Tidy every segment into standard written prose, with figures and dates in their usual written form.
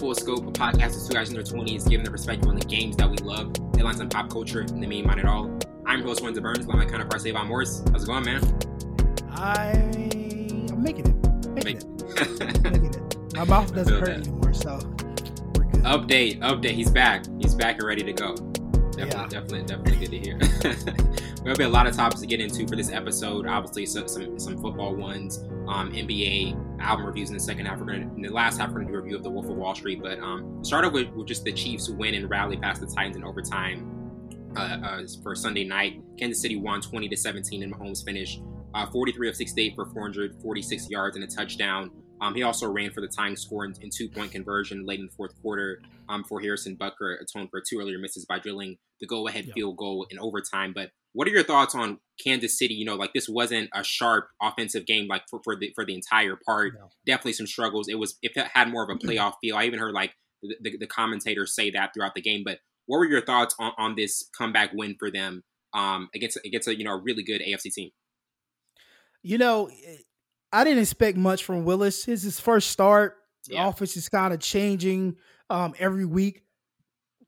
full scope, a podcast of two guys in their 20s, giving the perspective on the games that we love, headlines on pop culture, and the main mind at all. I'm your host, Windsor Burns, along my counterpart, Devon Morris. How's it going, man? I'm making it. Making it. My mouth doesn't hurt anymore, so we're good. Update. He's back and ready to go. Definitely good to hear. There'll be a lot of topics to get into for this episode. Obviously, some football ones, NBA album reviews in the second half. In the last half, we're going to do a review of The Wolf of Wall Street. But start off with just the Chiefs win and rally past the Titans in overtime for Sunday night. Kansas City won 20-17 in Mahomes' finish. 43 of 68 for 446 yards and a touchdown. He also ran for the tying score in two-point conversion late in the fourth quarter. For Harrison Butker atoned for two earlier misses by drilling the go-ahead field goal in overtime. But what are your thoughts on Kansas City? You know, like, this wasn't a sharp offensive game, like for the entire part. No. Definitely some struggles. It had more of a playoff feel. I even heard like the commentators say that throughout the game. But what were your thoughts on this comeback win for them against a really good AFC team? You know, I didn't expect much from Willis. It's his first start. The offense is kind of changing every week.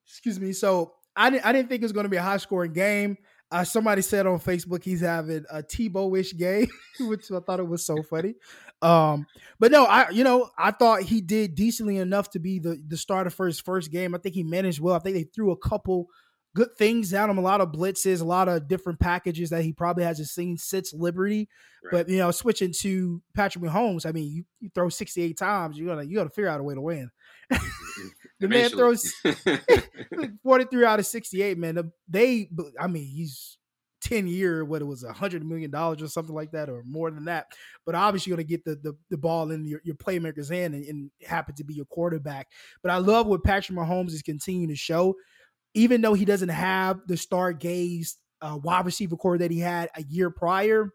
Excuse me. So I didn't think it was going to be a high-scoring game. Somebody said on Facebook he's having a Tebow-ish game, which I thought it was so funny. But no, I thought he did decently enough to be the starter for his first game. I think he managed well. I think they threw a couple good things at him, a lot of blitzes, a lot of different packages that he probably hasn't seen since Liberty. Right. But, switching to Patrick Mahomes, I mean, you throw 68 times, you gotta figure out a way to win. The man throws 43 out of 68, man. He's 10-year, $100 million or something like that, or more than that. But obviously you're going to get the ball in your playmaker's hand and happen to be your quarterback. But I love what Patrick Mahomes is continuing to show. Even though he doesn't have the star-gazed wide receiver core that he had a year prior,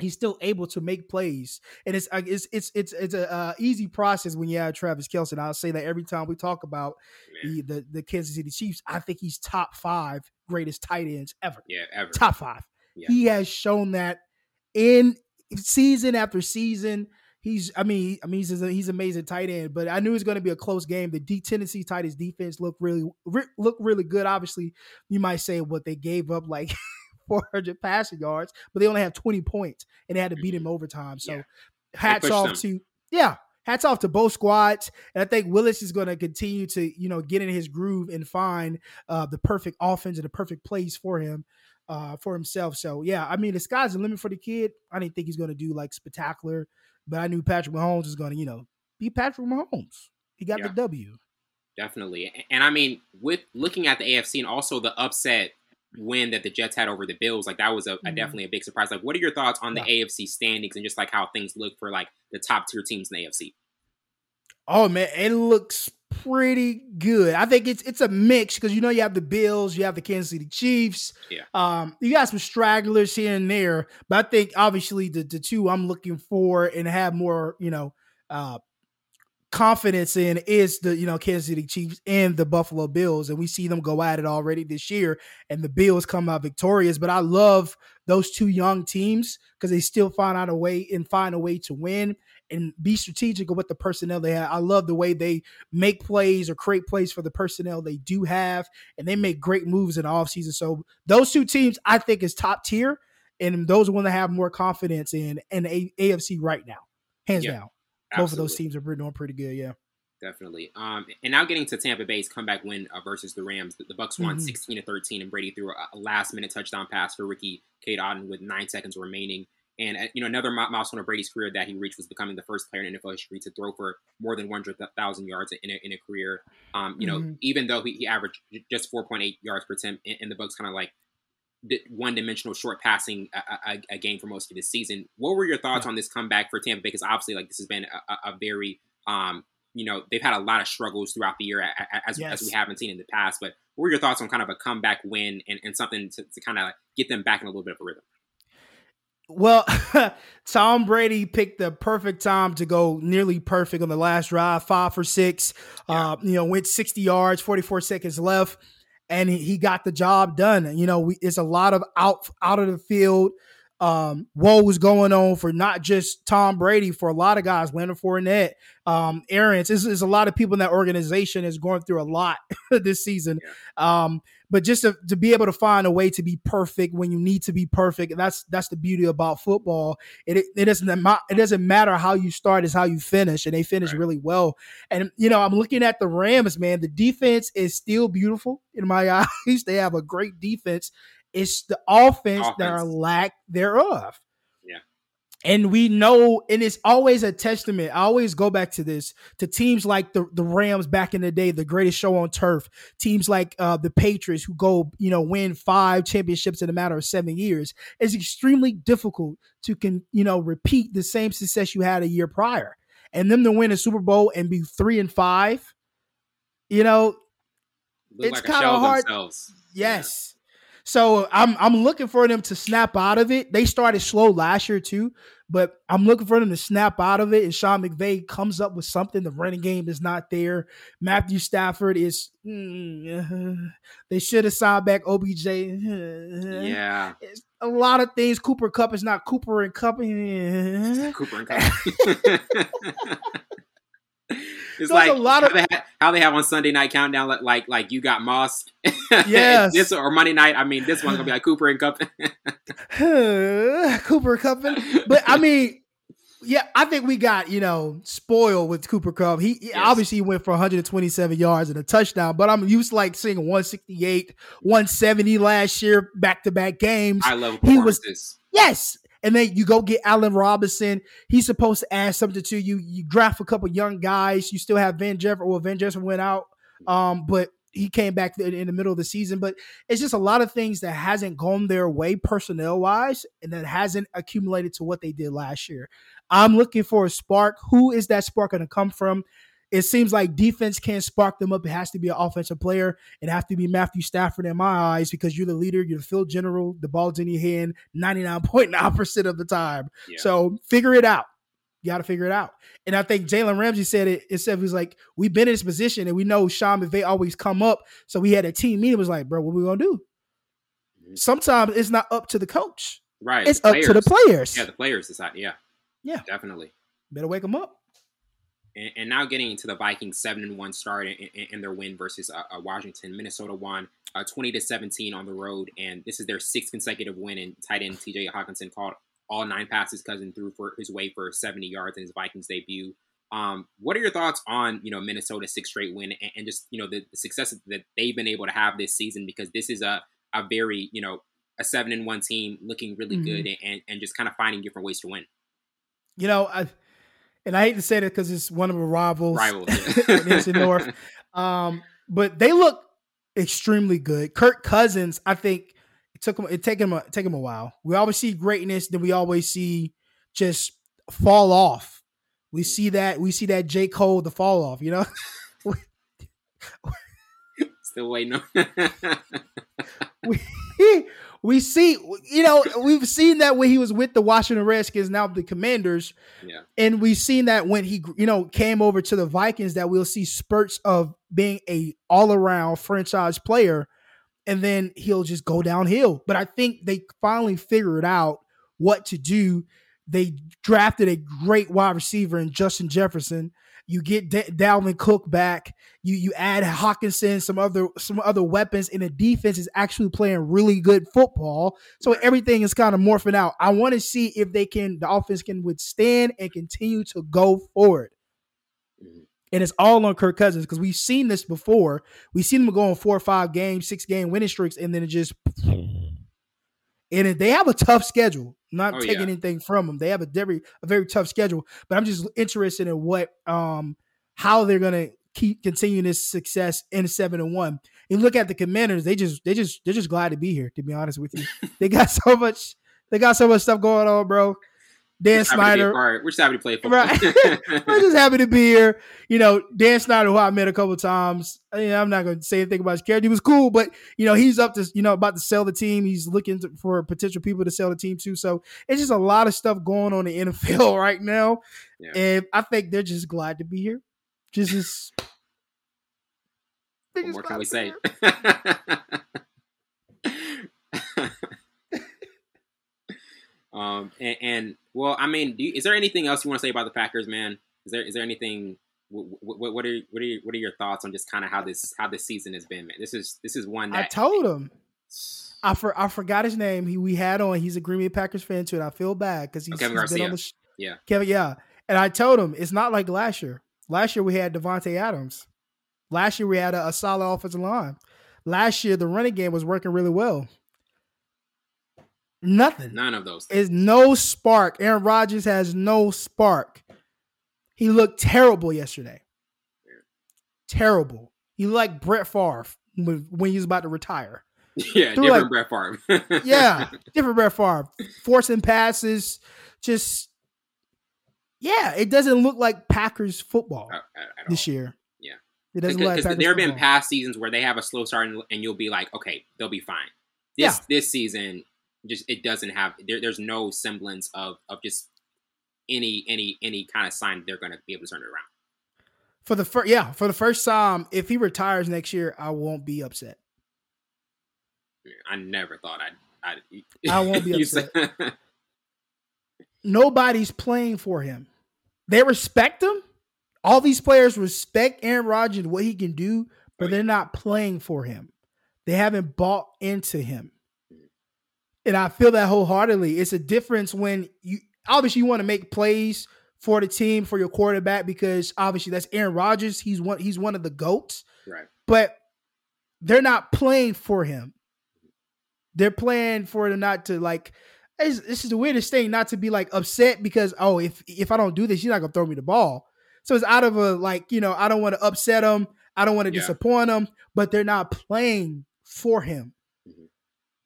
he's still able to make plays. And it's a easy process when you have Travis Kelce. I'll say that every time we talk about the Kansas City Chiefs, I think he's top 5 greatest tight ends ever. Yeah, ever. Top 5. Yeah. He has shown that in season after season. He's an amazing tight end, but I knew it was going to be a close game. The Tennessee Titans defense looked really good. Obviously, you might say what they gave up, like 400 passing yards, but they only have 20 points, and they had to beat him overtime. So hats off to both squads. And I think Willis is going to continue to get in his groove and find the perfect offense and the perfect plays for him. For himself. So, the sky's the limit for the kid. I didn't think he's going to do like spectacular, but I knew Patrick Mahomes was going to, be Patrick Mahomes. He got the W. Definitely. And with looking at the AFC and also the upset win that the Jets had over the Bills, like that was definitely a big surprise. Like, what are your thoughts on the AFC standings and just like how things look for like the top tier teams in the AFC? Oh man, it looks pretty good. I think it's a mix because you have the Bills, you have the Kansas City Chiefs. Yeah. You got some stragglers here and there, but I think obviously the two I'm looking for and have more confidence in is the Kansas City Chiefs and the Buffalo Bills, and we see them go at it already this year, and the Bills come out victorious. But I love those two young teams because they still find a way to win and be strategic of what the personnel they have. I love the way they make plays or create plays for the personnel they do have, and they make great moves in the offseason. So those two teams, I think, is top tier, and those are one that have more confidence in the AFC right now, hands down. Absolutely. Both of those teams are doing pretty good, yeah. Definitely. And now getting to Tampa Bay's comeback win versus the Rams. The Bucs won 16-13, and Brady threw a last-minute touchdown pass for Ricky Cade-Otton with 9 seconds remaining. And, another milestone of Brady's career that he reached was becoming the first player in NFL history to throw for more than 100,000 yards in a career. Even though he averaged just 4.8 yards per attempt, and the Bucs kind of like one-dimensional short passing a game for most of this season. What were your thoughts on this comeback for Tampa Bay? Because obviously, like, this has been a very, they've had a lot of struggles throughout the year as we haven't seen in the past. But what were your thoughts on kind of a comeback win and something to kind of get them back in a little bit of a rhythm? Well, Tom Brady picked the perfect time to go nearly perfect on the last drive, 5 for 6, went 60 yards, 44 seconds left, and he got the job done. It's a lot of out of the field Woe was going on for not just Tom Brady, for a lot of guys, Leonard Fournette, Arians. It's a lot of people in that organization is going through a lot this season. But just to be able to find a way to be perfect when you need to be perfect, that's the beauty about football. It doesn't matter how you start, it's how you finish, and they finish really well. And, you know, I'm looking at the Rams, man. The defense is still beautiful in my eyes. They have a great defense. It's the offense that are lack thereof. Yeah. And we know, and it's always a testament. I always go back to this, to teams like the Rams back in the day, the greatest show on turf, teams like the Patriots who go, you know, win 5 championships in a matter of 7 years. It's extremely difficult to repeat the same success you had a year prior. And them to win a Super Bowl and be 3-5, you know, it's like kind of hard. Themselves. Yes. Yeah. So I'm looking for them to snap out of it. They started slow last year too, but I'm looking for them to snap out of it. And Sean McVay comes up with something. The running game is not there. Matthew Stafford is. They should have signed back OBJ. Yeah, it's a lot of things. Cooper Kupp is not Cooper and Kupp. Cooper and Kupp. It's like a lot of how they have on Sunday night countdown, like you got Moss. Yes. This or Monday night. I mean, this one's gonna be like Cooper and Cuppin. Cooper Cuppin. But I mean, yeah, I think we got, you know, spoiled with Cooper Kupp. He obviously went for 127 yards and a touchdown, but I'm used to like seeing 168, 170 last year, back-to-back games. I love performances. Yes. And then you go get Allen Robinson. He's supposed to add something to you. You draft a couple young guys. You still have Van Jefferson. Well, Van Jefferson went out, but he came back in the middle of the season. But it's just a lot of things that hasn't gone their way personnel-wise and that hasn't accumulated to what they did last year. I'm looking for a spark. Who is that spark going to come from? It seems like defense can't spark them up. It has to be an offensive player. It has to be Matthew Stafford in my eyes, because you're the leader, you're the field general, the ball's in your hand 99.9% of the time. Yeah. So figure it out. You got to figure it out. And I think Jalen Ramsey said it. He said, he's like, we've been in this position and we know Sean McVay always come up. So we had a team meeting. It was like, bro, what are we going to do? Mm-hmm. Sometimes it's not up to the coach. Right. It's up to the players. Yeah, the players decide. Yeah. Yeah. Definitely. Better wake them up. And now getting into the Vikings 7-1 start in their win versus Washington. Minnesota won 20-17 on the road, and this is their 6th consecutive win. And tight end T.J. Hockenson caught all 9 passes Cousins threw for his way for 70 yards in his Vikings debut. What are your thoughts on, you know, Minnesota's 6th straight win and just, you know, the success that they've been able to have this season? Because this is a very, you know, a 7-1 team looking really good and just kind of finding different ways to win. You know, And I hate to say that because it's one of the rivals. It's in North. But they look extremely good. Kirk Cousins, I think it took him a while. We always see greatness, then we always see just fall off. We see that J. Cole, the fall off, you know? Still waiting on We see, you know, we've seen that when he was with the Washington Redskins, now the Commanders. Yeah. And we've seen that when he, you know, came over to the Vikings, that we'll see spurts of being a all-around franchise player, and then he'll just go downhill. But I think they finally figured out what to do. They drafted a great wide receiver in Justin Jefferson. You get Dalvin Cook back. You add Hockenson, some other weapons, and the defense is actually playing really good football. So everything is kind of morphing out. I want to see if the offense can withstand and continue to go forward. And it's all on Kirk Cousins, because we've seen this before. We've seen them go on 4 or 5 games, 6-game winning streaks, and then it just. And they have a tough schedule. Not taking anything from them. They have a very tough schedule. But I'm just interested in what how they're gonna continue this success in 7-1. You look at the Commanders, they're just glad to be here, to be honest with you. they got so much stuff going on, bro. Dan Snyder. We're just happy to play football. Right. We're just happy to be here. You know, Dan Snyder, who I met a couple of times. I mean, I'm not going to say anything about his character. He was cool, but, you know, he's up to, you know, about to sell the team. He's looking for potential people to sell the team to. So it's just a lot of stuff going on in the NFL right now. Yeah. And I think they're just glad to be here. What more can we say? Well, I mean, is there anything else you want to say about the Packers, man? Is there anything? What are your thoughts on just kind of how this season has been, man? This is one that I told him. I forgot his name. We had on. He's a Green Bay Packers fan too, and I feel bad because he's been on the show. Yeah, Kevin. Yeah, and I told him it's not like last year. Last year we had Devontae Adams. Last year we had a solid offensive line. Last year the running game was working really well. Nothing. None of those things. There's no spark. Aaron Rodgers has no spark. He looked terrible yesterday. Yeah. Terrible. He looked like Brett Favre when he was about to retire. Yeah, Brett Favre. Yeah, different Brett Favre. Forcing passes. It doesn't look like Packers football this year. Yeah. It doesn't look like Packers football. There have been past seasons where they have a slow start and you'll be like, okay, they'll be fine. This season, just it doesn't have – there's no semblance of just – any kind of sign they're going to be able to turn it around. For the first time, if he retires next year, I won't be upset. I never thought I won't be upset. Nobody's playing for him. They respect him. All these players respect Aaron Rodgers, what he can do, but they're not playing for him. They haven't bought into him. And I feel that wholeheartedly. It's a difference when obviously, you want to make plays for the team, for your quarterback, because obviously that's Aaron Rodgers. He's one of the GOATs. Right. But they're not playing for him. They're playing for him not to, like, this is the weirdest thing, not to be, like, upset because, if I don't do this, you're not going to throw me the ball. So it's out of a, like, you know, I don't want to upset him. I don't want to disappoint him. But they're not playing for him.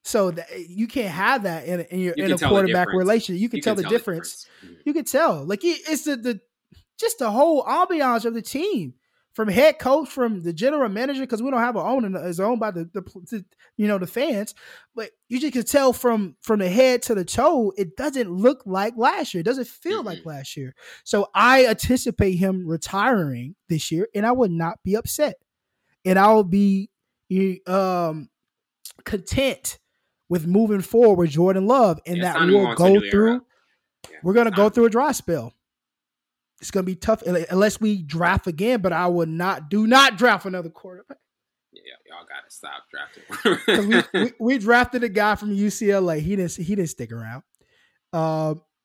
So you can't have that in a quarterback relationship. You can tell the difference. Mm-hmm. You can tell. Like it's the whole ambiance of the team, from head coach, from the general manager, because we don't have our own, and it's owned by the fans. But you just can tell from the head to the toe, it doesn't look like last year. It doesn't feel like last year. So I anticipate him retiring this year, and I would not be upset, and I will be content with moving forward with Jordan Love, and that we'll go through. Yeah, we're going to go through a dry spell. It's going to be tough unless we draft again, but I would not draft another quarterback. Yeah, y'all got to stop drafting. we drafted a guy from UCLA. He didn't stick around.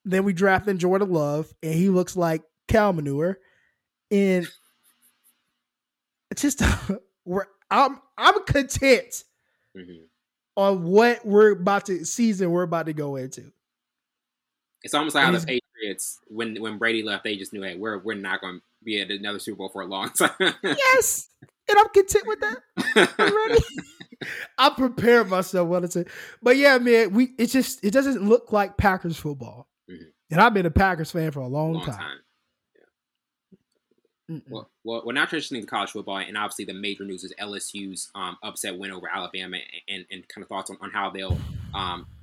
Then we drafted Jordan Love, and he looks like cow manure. And it's just I'm content. Mm-hmm. On what we're about to go into. It's almost like how the Patriots, when Brady left, they just knew, hey, we're not going to be at another Super Bowl for a long time. Yes, and I'm content with that. I'm ready. I prepared myself well to. But yeah, man, it doesn't look like Packers football, and I've been a Packers fan for a long time. Well, we're now transitioning to college football, and obviously the major news is LSU's upset win over Alabama, and kind of thoughts on how they'll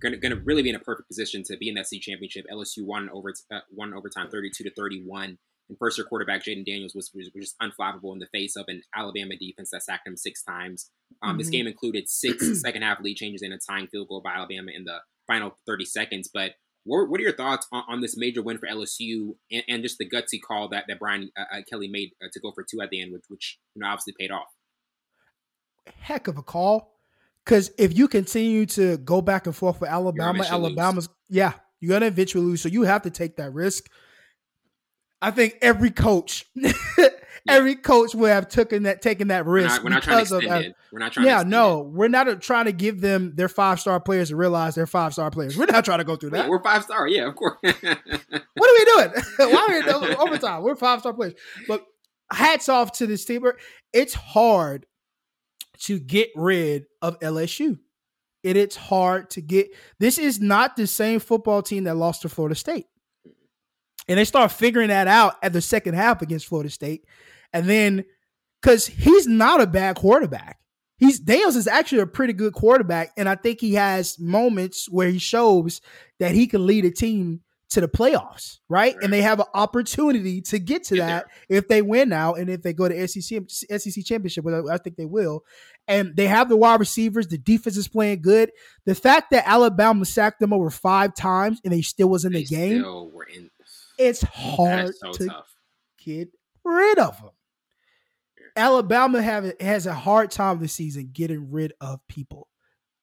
going to really be in a perfect position to be in that SEC championship. LSU won overtime, 32-31, and first year quarterback Jaden Daniels was just unflappable in the face of an Alabama defense that sacked him 6 times. This game included 6 second half lead changes and a tying field goal by Alabama in the final 30 seconds, but. What are your thoughts on this major win for LSU and just the gutsy call that Brian Kelly made to go for 2 at the end, which obviously paid off? Heck of a call, because if you continue to go back and forth with Alabama's lose. Yeah, you're going to eventually lose, so you have to take that risk. I think every coach, would have taken that risk. We're not trying to extend it. We're not trying. Yeah, no, we're not trying to give them their 5-star players to realize they're 5-star players. We're not trying to go through that. We're 5-star. Yeah, of course. What are we doing? Why are we in overtime? We're 5-star players. But hats off to this team. It's hard to get rid of LSU. It's hard to get. This is not the same football team that lost to Florida State. And they start figuring that out at the second half against Florida State. And then, because he's not a bad quarterback. Daniels is actually a pretty good quarterback. And I think he has moments where he shows that he can lead a team to the playoffs, right? And they have an opportunity to get to that if they win now, and if they go to SEC championship, which I think they will. And they have the wide receivers. The defense is playing good. The fact that Alabama sacked them over 5 times and they still was in the game, it's hard to get rid of them. Alabama has a hard time this season getting rid of people.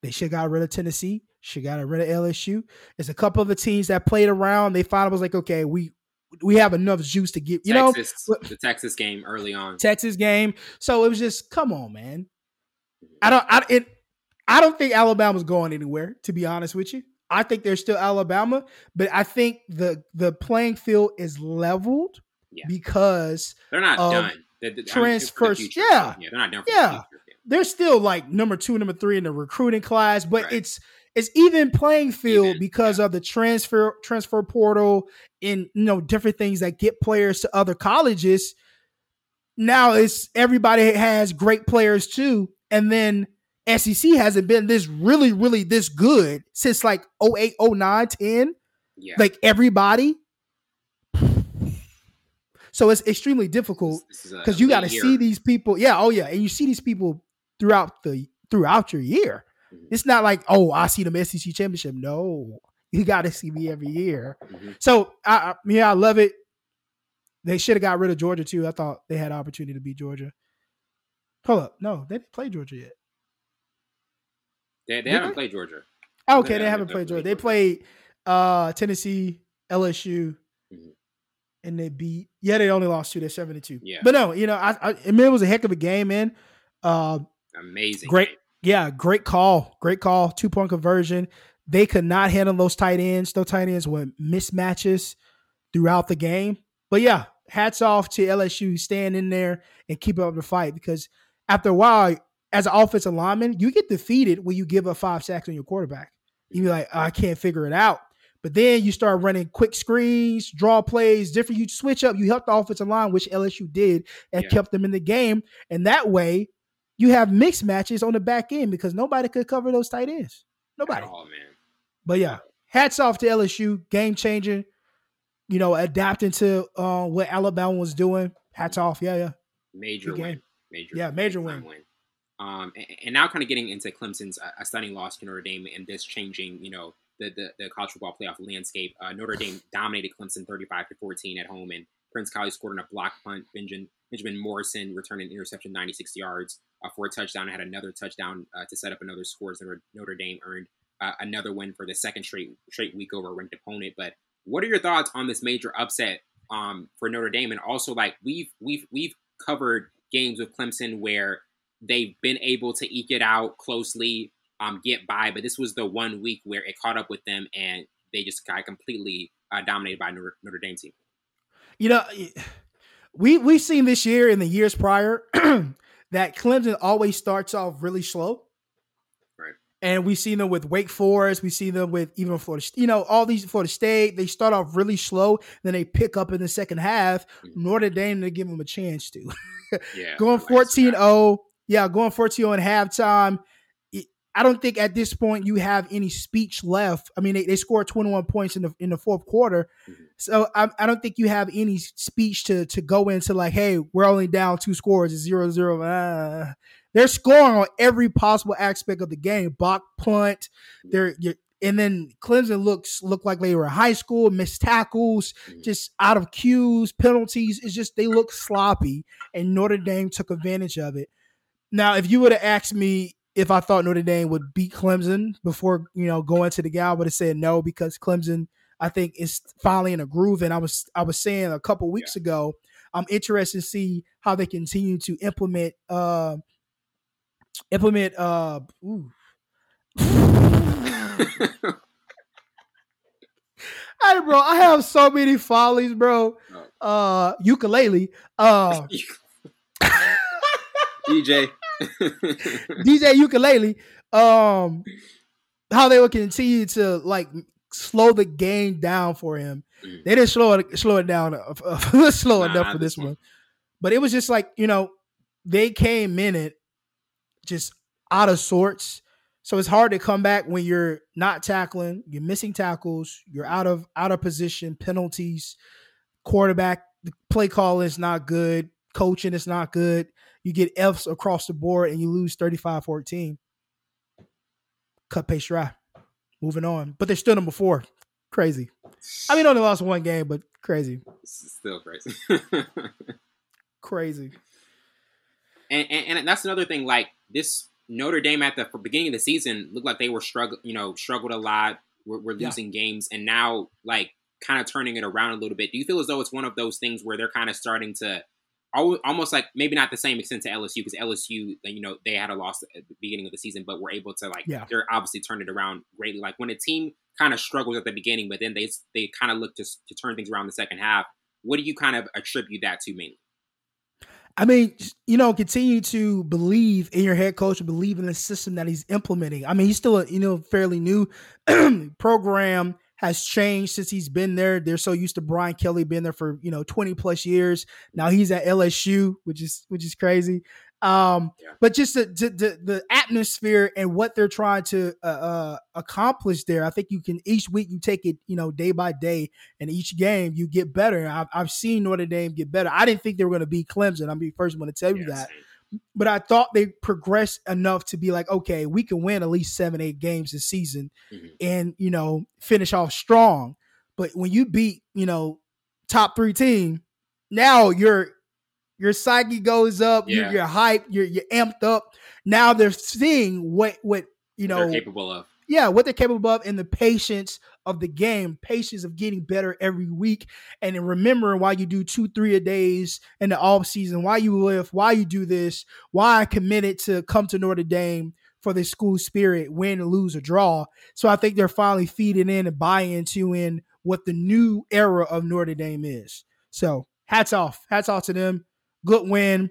They should have got rid of Tennessee. Should have got rid of LSU. There's a couple of the teams that played around. They finally was like, okay, we have enough juice to get, you know. The Texas game early on. Texas game. So it was just, come on, man. I don't think Alabama's going anywhere, to be honest with you. I think they're still Alabama, but I think the playing field is leveled because they're not done. Transfers. Yeah. They're not done for the future. They're still like number 2, number 3 in the recruiting class, but it's even playing field because of the transfer portal and, you know, different things that get players to other colleges. Now it's everybody has great players too, and then SEC hasn't been this really this good since like 08, 09, 10. Yeah. Like everybody. So it's extremely difficult because you got to see these people. Yeah, oh yeah, and you see these people throughout your year. It's not like, oh, I see them SEC championship. No, you got to see me every year. Mm-hmm. So I love it. They should have got rid of Georgia too. I thought they had an opportunity to beat Georgia. Hold up, no, they didn't play Georgia yet. They haven't played Georgia. Oh, okay, they haven't played Georgia. They played Tennessee, LSU. Mm-hmm. And they beat, they only lost 2. They're 7-2. Yeah. But no, you know, it was a heck of a game, man. Amazing. Great. Yeah. Great call. 2-point conversion. They could not handle those tight ends. Those tight ends were mismatches throughout the game. But yeah, hats off to LSU staying in there and keeping up the fight, because after a while, as an offensive lineman, you get defeated when you give up 5 sacks on your quarterback. You be like, I can't figure it out. But then you start running quick screens, draw plays, different. You switch up. You help the offensive line, which LSU did, and kept them in the game. And that way, you have mixed matches on the back end because nobody could cover those tight ends. Nobody. Oh, man. But yeah, hats off to LSU, game changing. You know, adapting to what Alabama was doing. Hats off. Yeah. Major win. Major win. And now, kind of getting into Clemson's a stunning loss to Notre Dame, and this changing, you know, the college football playoff landscape. Notre Dame dominated Clemson 35-14 at home, and Prince College scored on a block punt. Benjamin Morrison returned an interception 96 yards for a touchdown, and had another touchdown to set up another score as Notre Dame earned another win for the second straight week over a ranked opponent. But what are your thoughts on this major upset for Notre Dame? And also, like, we've covered games with Clemson where they've been able to eke it out closely, get by, but this was the one week where it caught up with them and they just got completely dominated by Notre Dame team. You know, we've seen this year and the years prior that Clemson always starts off really slow. Right. And we've seen them with Wake Forest. We see them with even Florida, you know, all these Florida State. They start off really slow, then they pick up in the second half. Mm-hmm. Notre Dame, they give them a chance to. Going 14-0. Yeah, going 14-0 in halftime. I don't think at this point you have any speech left. I mean, they scored 21 points in the fourth quarter. Mm-hmm. So I don't think you have any speech to go into like, hey, we're only down 2 scores. It's 0-0. They're scoring on every possible aspect of the game. Block, punt. And then Clemson looked like they were in high school, missed tackles, just out of cues, penalties. It's just they look sloppy, and Notre Dame took advantage of it. Now, if you would have asked me if I thought Notre Dame would beat Clemson before, you know, going to the game, I would have said no, because Clemson, I think, is finally in a groove. And I was saying a couple weeks ago, I'm interested to see how they continue to implement. Hey, bro, I have so many follies, bro. Ukulele. DJ Ukulele, how they will continue to like slow the game down for him. Mm. They didn't slow it down enough for this one. But it was just like, you know, they came in it just out of sorts. So it's hard to come back when you're not tackling, you're missing tackles, you're out of position, penalties, quarterback, the play call is not good, coaching is not good. You get Fs across the board and you lose 35-14. Cut, paste, dry. Moving on. But they're still number 4. Crazy. I mean, only lost one game, but crazy. Still crazy. Crazy. And that's another thing, like this Notre Dame at the beginning of the season looked like they were struggled a lot, were losing games, and now like kind of turning it around a little bit. Do you feel as though it's one of those things where they're kind of starting to almost like maybe not the same extent to LSU, because LSU, you know, they had a loss at the beginning of the season, but were able to they're obviously turned it around greatly. Like when a team kind of struggles at the beginning, but then they kind of look to turn things around the second half. What do you kind of attribute that to mainly? I mean, you know, continue to believe in your head coach, believe in the system that he's implementing. I mean, he's still, fairly new program, has changed since he's been there. They're so used to Brian Kelly being there for, 20 plus years. Now he's at LSU, which is crazy. But just the atmosphere and what they're trying to accomplish there, I think you can each week you take it, day by day, and each game you get better. I've seen Notre Dame get better. I didn't think they were going to beat Clemson. I'm the first one to tell you that. But I thought they progressed enough to be like, okay, we can win at least 7-8 games this season and, finish off strong. But when you beat, top 3 team, now your psyche goes up, you're hyped, you're amped up. Now they're seeing what they're capable of. Yeah, what they're capable of, and the patience of the game, patience of getting better every week, and then remembering why you do 2-3 a days in the off season, why you lift, why you do this, why I committed to come to Notre Dame for the school spirit, win, lose, or draw. So I think they're finally feeding in and buying into what the new era of Notre Dame is. So hats off to them. Good win.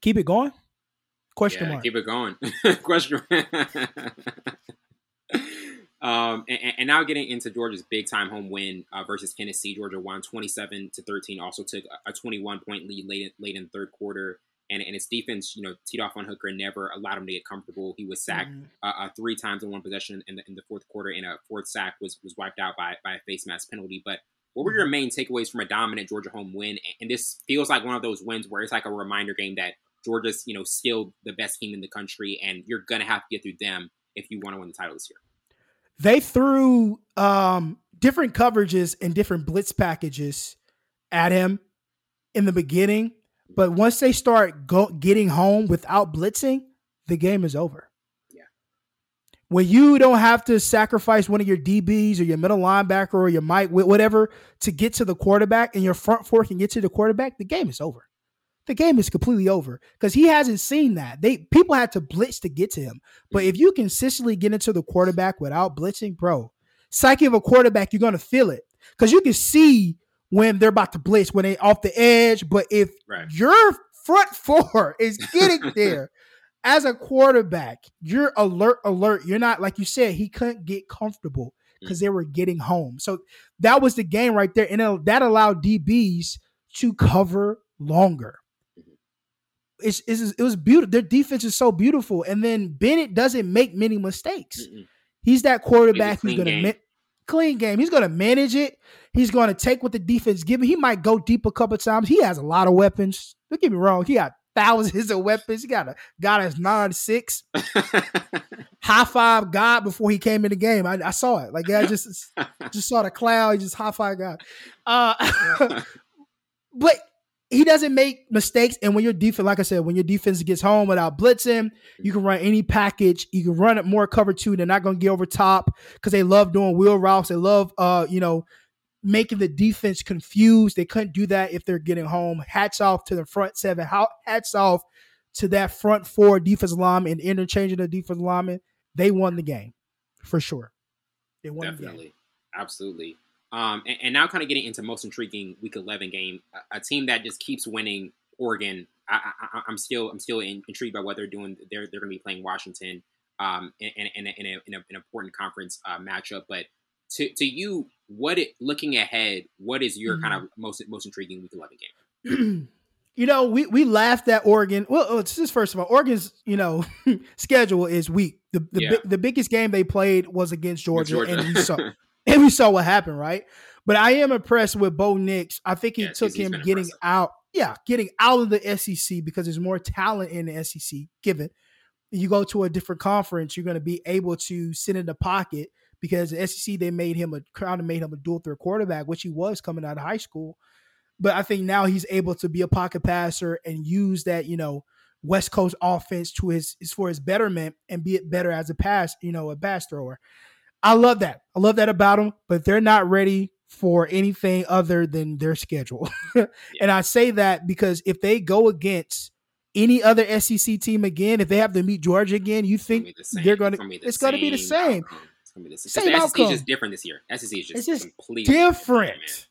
Keep it going. Question mark. Keep it going. Question mark. And now getting into Georgia's big time home win versus Tennessee. Georgia won 27-13. Also took a 21-point lead late in the third quarter. And its defense, teed off on Hooker and never allowed him to get comfortable. He was sacked 3 times in one possession in the fourth quarter, and a fourth sack was wiped out by a face mask penalty. But what were your main takeaways from a dominant Georgia home win? And this feels like one of those wins where it's like a reminder game that Georgia's, still the best team in the country, and you're going to have to get through them if you want to win the title this year. They threw different coverages and different blitz packages at him in the beginning. But once they start getting home without blitzing, the game is over. Yeah. When you don't have to sacrifice one of your DBs or your middle linebacker or your Mike, whatever, to get to the quarterback, and your front four can get to the quarterback, the game is over. The game is completely over because he hasn't seen that. People had to blitz to get to him. But if you consistently get into the quarterback without blitzing, bro, psyche of a quarterback, you're going to feel it because you can see when they're about to blitz, when they're off the edge. But if your front four is getting there as a quarterback, you're alert. You're not, like you said, he couldn't get comfortable because they were getting home. So that was the game right there. And that allowed DBs to cover longer. It was beautiful. Their defense is so beautiful. And then Bennett doesn't make many mistakes. He's that quarterback who's going to clean game. He's going to manage it. He's going to take what the defense gives him. He might go deep a couple of times. He has a lot of weapons. Don't get me wrong. He got thousands of weapons. He got a guy that's 9'6". High five God before he came in the game. I saw it. Like, I just saw the cloud. He just high five God. But he doesn't make mistakes. And when your defense, like I said, when your defense gets home without blitzing, you can run any package. You can run it more cover 2. They're not going to get over top because they love doing wheel routes. They love, making the defense confused. They couldn't do that if they're getting home. Hats off to the front 7. Hats off to that front 4 defensive lineman and interchanging the defensive lineman. They won the game for sure. They won the game. Absolutely. And now kind of getting into most intriguing Week 11 game, a team that just keeps winning, Oregon. I'm still intrigued by what they're doing. They're going to be playing Washington in an important conference matchup. But to you, looking ahead, what is your kind of most intriguing Week 11 game? you know, we laughed at Oregon. Well, it's just, first of all, Oregon's, you know, schedule is weak. The biggest game they played was against Georgia. and we saw what happened, right? But I am impressed with Bo Nix. I think it took him getting impressive. Out. Yeah, getting out of the SEC, because there's more talent in the SEC. Given you go to a different conference, you're going to be able to sit in the pocket, because the SEC, they made him a dual threat quarterback, which he was coming out of high school. But I think now he's able to be a pocket passer and use that, you know, West Coast offense to his betterment and be it better as a pass thrower. I love that. I love that about him. But they're not ready for anything other than their schedule. And I say that because if they go against any other SEC team again, if they have to meet Georgia again, you think it's going to be the same. It's going to be the same outcome. SEC is just different this year. SEC is just completely different.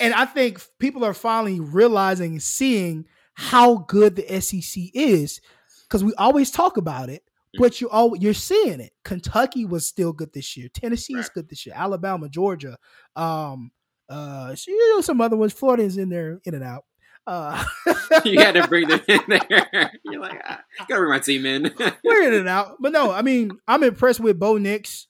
And I think people are finally realizing and seeing how good the SEC is, because we always talk about it. But you're seeing it. Kentucky was still good this year. Tennessee is good this year. Alabama, Georgia, some other ones. Florida is in there, in and out. You had to bring them in there. You're like, I gotta bring my team in. We're in and out. But no, I mean, I'm impressed with Bo Nix,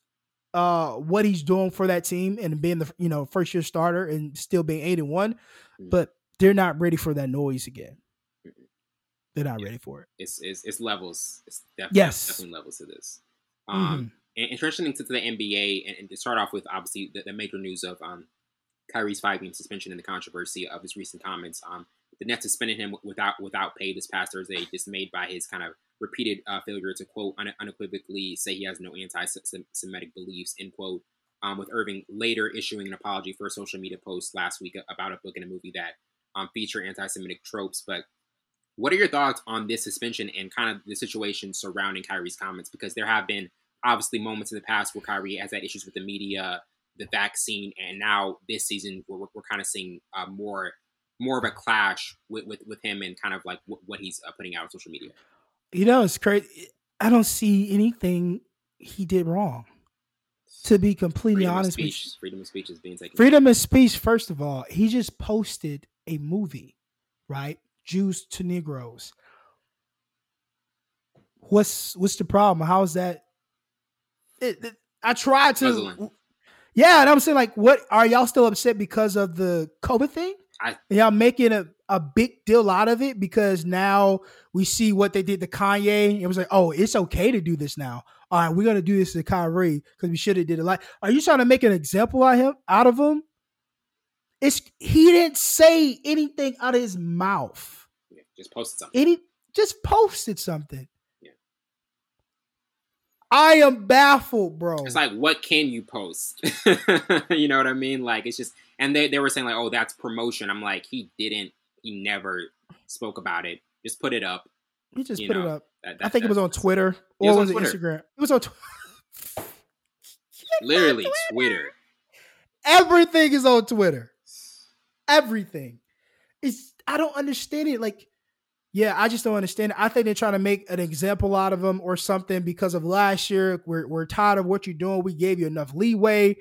what he's doing for that team, and being the first year starter and still being 8-1. But they're not ready for that noise again. They're not ready for it. It's levels. It's definitely levels to this. And transitioning to the NBA, and to start off with, obviously, the major news of Kyrie's 5-game suspension and the controversy of his recent comments. The Nets suspended him without pay this past Thursday, just made by his kind of repeated failure to, quote, unequivocally say he has no anti-Semitic beliefs, end quote, with Irving later issuing an apology for a social media post last week about a book and a movie that feature anti-Semitic tropes. But what are your thoughts on this suspension and kind of the situation surrounding Kyrie's comments? Because there have been obviously moments in the past where Kyrie has had issues with the media, the vaccine, and now this season we're kind of seeing more of a clash with him and kind of like what he's putting out on social media. You know, it's crazy. I don't see anything he did wrong. To be completely honest with you. Freedom of speech is being taken. Freedom of speech, first of all, he just posted a movie, right? Jews to Negroes. What's the problem? How is that? I tried to. Puzzling. Yeah, and I'm saying, like, what are y'all still upset because of the COVID thing? Y'all making a big deal out of it because now we see what they did to Kanye. It was like, oh, it's okay to do this now. All right, we're gonna do this to Kyrie because we should have did it. Like, are you trying to make an example out of him? He didn't say anything out of his mouth. Yeah, just posted something. Yeah. I am baffled, bro. It's like, what can you post? You know what I mean? Like, it's just, and they were saying like, oh, that's promotion. I'm like, he never spoke about it. Just put it up. He just put it up. I think it was on Twitter, or was it Instagram? It was on Twitter. Literally Twitter. Everything is on Twitter. Everything. I don't understand it. Like, yeah, I just don't understand it. I think they're trying to make an example out of him or something because of last year. We're tired of what you're doing. We gave you enough leeway.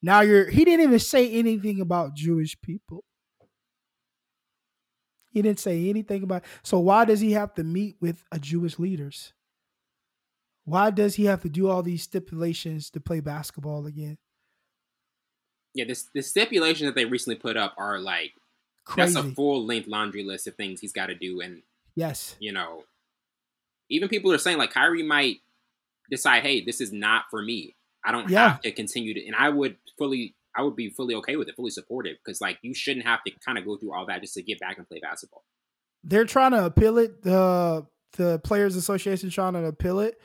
Now he didn't even say anything about Jewish people. He didn't say anything about, so why does he have to meet with Jewish leaders? Why does he have to do all these stipulations to play basketball again? Yeah, the stipulations that they recently put up are like, crazy. That's a full-length laundry list of things he's got to do. And, yes, even people are saying, like, Kyrie might decide, hey, this is not for me. I don't have to continue to. And I would be fully okay with it, fully supportive. Because, like, you shouldn't have to kind of go through all that just to get back and play basketball. They're trying to appeal it. The Players Association trying to appeal it.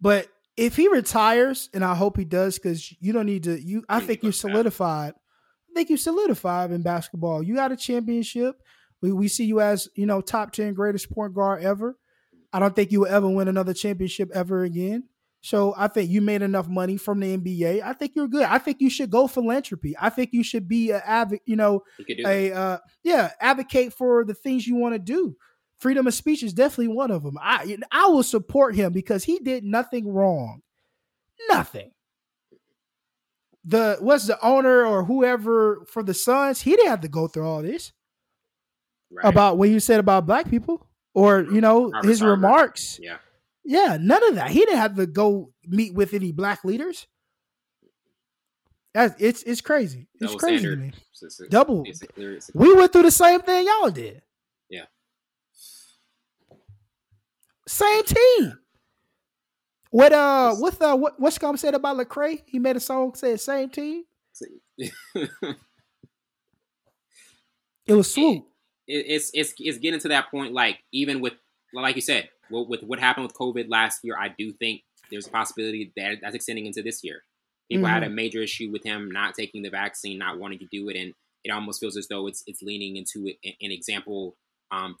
But if he retires, and I hope he does, because you don't need to. I think you're solidified. I think you solidified in basketball. You got a championship. We see you as top 10 greatest point guard ever. I don't think you will ever win another championship ever again. So I think you made enough money from the NBA. I think you're good. I think you should go philanthropy. I think you should be an advocate. Advocate for the things you want to do. Freedom of speech is definitely one of them. I will support him because he did nothing wrong. Nothing. What's the owner or whoever for the Suns? He didn't have to go through all this. right. about what you said about black people or, you know, his remarks. Yeah. Yeah. None of that. He didn't have to go meet with any black leaders. That's, it's crazy. It's crazy to me. Double. We went through the same thing y'all did. Yeah. Same team. What Scum said about Lecrae? He made a song said same team. It was swoop. It's getting to that point. Like even with, like you said, with what happened with COVID last year, I do think there's a possibility that that's extending into this year. People had a major issue with him not taking the vaccine, not wanting to do it, and it almost feels as though it's leaning into an example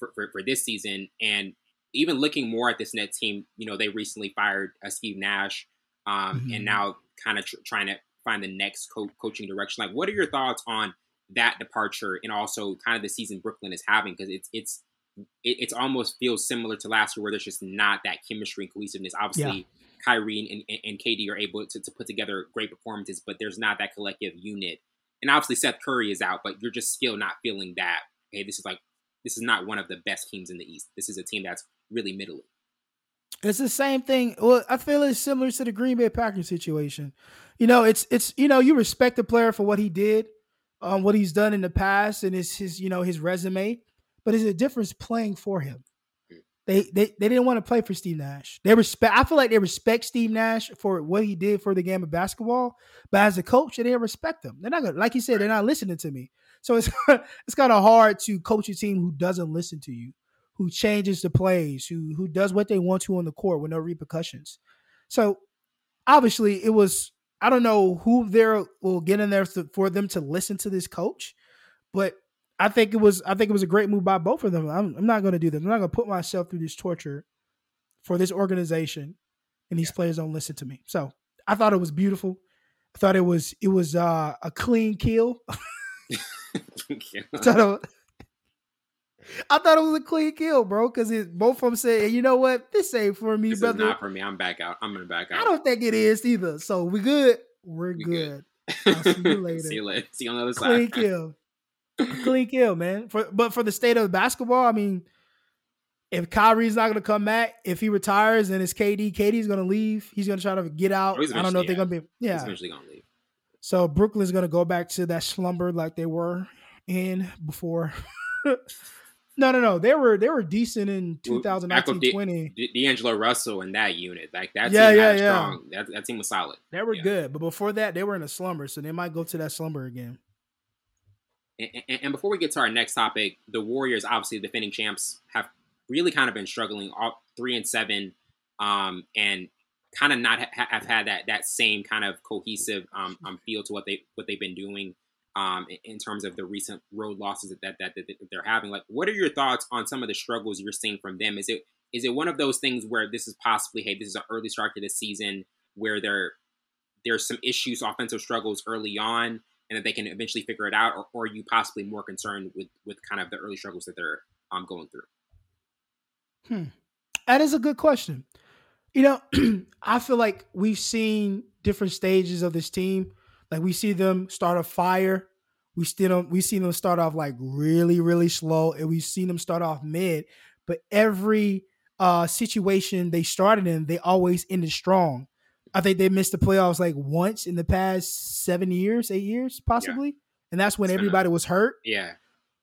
for this season. And even looking more at this net team, you know, they recently fired Steve Nash, and now kind of trying to find the next coaching direction. Like, what are your thoughts on that departure and also kind of the season Brooklyn is having? Because it's almost feels similar to last year where there's just not that chemistry and cohesiveness. Obviously, Kyrie and KD are able to put together great performances, but there's not that collective unit. And obviously Seth Curry is out, but you're just still not feeling that, hey, this is not one of the best teams in the East. This is a team that's really middling. It's the same thing. Well, I feel it's similar to the Green Bay Packers situation. You know, it's you know, you respect the player for what he did, what he's done in the past, and it's his, you know, his resume, but it's a difference playing for him. They didn't want to play for Steve Nash. I feel like they respect Steve Nash for what he did for the game of basketball, but as a coach, they didn't respect him. They're not gonna, like you said, they're not listening to me. So it's kind of hard to coach a team who doesn't listen to you, who changes the plays, who does what they want to on the court with no repercussions. So obviously it was, I don't know who there will get in there for them to listen to this coach, but I think it was a great move by both of them. I'm not going to do this. I'm not going to put myself through this torture for this organization, and these players don't listen to me. So I thought it was beautiful. I thought it was a clean kill. I thought it was a clean kill, bro, because both of them said, you know what? This ain't for me, brother. This is not for me. I'm back out. I'm going to back out. I don't think it is either. So we good. We're good. I'll see you later. See you later. See you on the other side. Clean kill. Clean kill, man. But for the state of basketball, I mean, if Kyrie's not going to come back, if he retires and it's KD's going to leave, he's going to try to get out. I don't know if they're going to be. Yeah. He's eventually going to leave. So Brooklyn's going to go back to that slumber like they were in before. No. They were decent in 2019-20. D'Angelo Russell and that unit. Like that team was strong. That team was solid. They were good. But before that, they were in a slumber. So they might go to that slumber again. And before we get to our next topic, the Warriors, obviously the defending champs, have really kind of been struggling, 3-7, and kind of not have had that same kind of cohesive feel to what they've been doing in terms of the recent road losses that they're having. Like, what are your thoughts on some of the struggles you're seeing from them? Is it one of those things where this is possibly, hey, this is an early start to the season where there's some issues, offensive struggles early on, and that they can eventually figure it out, or are you possibly more concerned with kind of the early struggles that they're going through? That is a good question. You know, I feel like we've seen different stages of this team. Like we see them start a fire. We see them start off like really, really slow, and we've seen them start off mid. But every situation they started in, they always ended strong. I think they missed the playoffs like once in the past 8 years, possibly. Yeah. And that's when everybody was hurt. Yeah.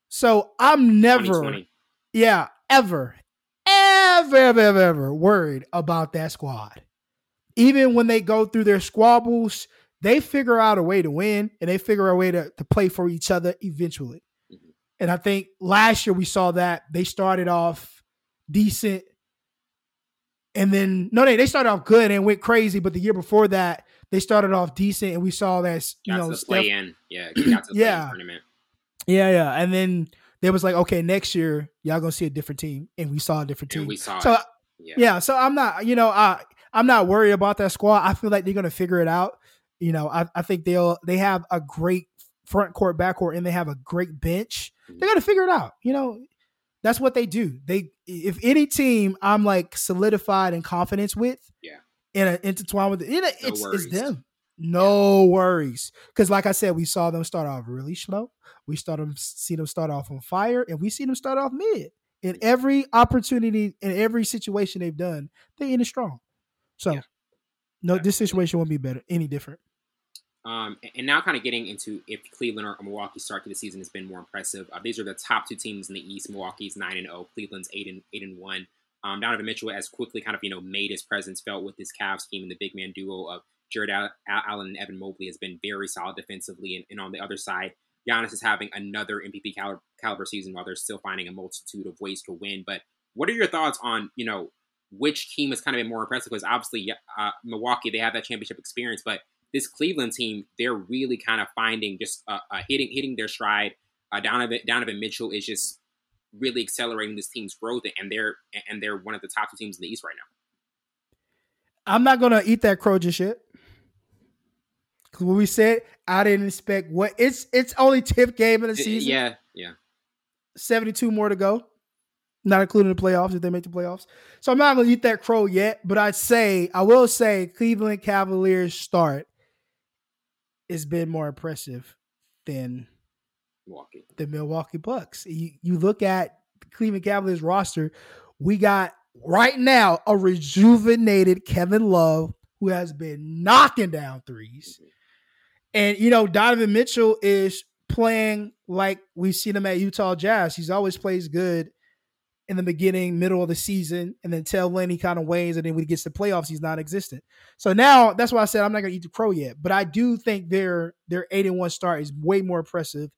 So I'm never, ever worried about that squad. Even when they go through their squabbles, they figure out a way to win and they figure out a way to play for each other eventually. Mm-hmm. And I think last year we saw that they started off decent. And then, they started off good and went crazy. But the year before that, they started off decent, and we saw that, play-in. Yeah, got to the play-in tournament. Yeah. And then there was like, okay, next year, y'all going to see a different team. And we saw a different team. So I'm not, I'm not worried about that squad. I feel like they're going to figure it out. You know, I think they have a great front court, back court, and they have a great bench. They're going to figure it out, That's what they do. If any team I'm like solidified in confidence with, and intertwined with, it's them. No worries. Because like I said, we saw them start off really slow. We see them start off on fire, and we see them start off mid. In every opportunity, in every situation they've done, they ended strong. So, yeah. No, this situation won't be better, any different. And now kind of getting into if Cleveland or Milwaukee's start to the season has been more impressive. These are the top two teams in the East. Milwaukee's 9-0, Cleveland's 8-1. Donovan Mitchell has quickly kind of, made his presence felt with this Cavs team, and the big man duo of Jared Allen and Evan Mobley has been very solid defensively. And on the other side, Giannis is having another MVP caliber season while they're still finding a multitude of ways to win. But what are your thoughts on, which team has kind of been more impressive? Because obviously Milwaukee, they have that championship experience, but this Cleveland team, they're really kind of finding just hitting their stride. Donovan Mitchell is just really accelerating this team's growth, and they're one of the top two teams in the East right now. I'm not gonna eat that crow just yet. Cause what we said, I didn't expect what it's only tenth game of the season. Yeah. 72 more to go, not including the playoffs if they make the playoffs. So I'm not gonna eat that crow yet, but I will say Cleveland Cavaliers start has been more impressive than Milwaukee. The Milwaukee Bucks. You look at the Cleveland Cavaliers roster, we got right now a rejuvenated Kevin Love who has been knocking down threes. Mm-hmm. And, Donovan Mitchell is playing like we've seen him at Utah Jazz. He's always plays good in the beginning, middle of the season, and then till when he kind of wanes, and then when he gets to playoffs, he's non-existent. So now that's why I said I'm not going to eat the crow yet, but I do think their 8-1 start is way more impressive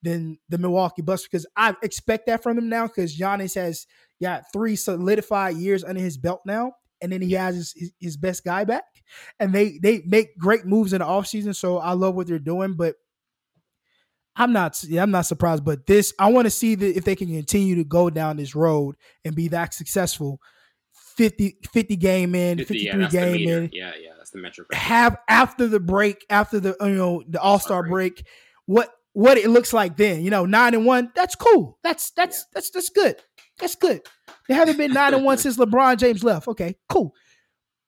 than the Milwaukee Bucks, because I expect that from him now, because Giannis has got three solidified years under his belt now, and then he has his best guy back, and they make great moves in the offseason, so I love what they're doing, but I'm not surprised. But I want to see that if they can continue to go down this road and be that successful, 50 game in, 53 game in. Yeah, that's the metric. Have after the All-Star break, what it looks like then, 9-1, that's cool. That's good. That's good. They haven't been 9-1 since LeBron James left. Okay, cool.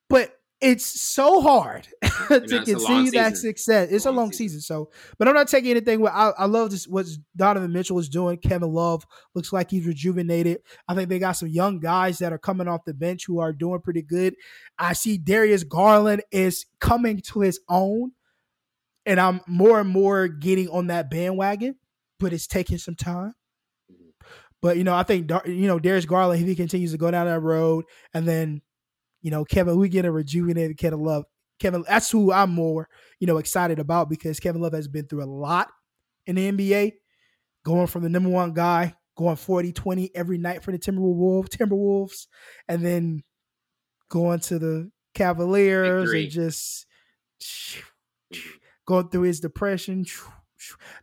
But it's so hard to continue that success. It's a long season. So, but I'm not taking anything. I love this, what Donovan Mitchell is doing. Kevin Love looks like he's rejuvenated. I think they got some young guys that are coming off the bench who are doing pretty good. I see Darius Garland is coming to his own. And I'm more and more getting on that bandwagon, but it's taking some time. But, I think, Darius Garland, if he continues to go down that road, and then, we get a rejuvenated Kevin Love. Kevin, that's who I'm more, excited about, because Kevin Love has been through a lot in the NBA, going from the number one guy, going 40-20 every night for the Timberwolves, and then going to the Cavaliers and just going through his depression.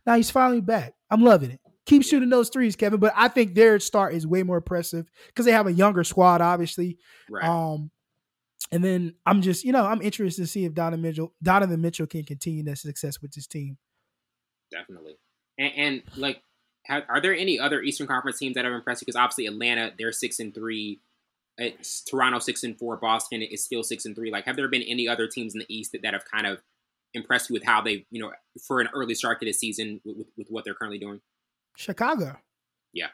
Now he's finally back. I'm loving it. Keep shooting those threes, Kevin. But I think their start is way more impressive because they have a younger squad, obviously. Right. And then I'm just, I'm interested to see if Donovan Mitchell can continue that success with this team. Definitely. And are there any other Eastern Conference teams that have impressed you? Because obviously Atlanta, they're 6-3. It's Toronto 6-4. Boston is still 6-3. Have there been any other teams in the East that have kind of impressed you with how they, for an early start to the season with what they're currently doing? Chicago. Yeah.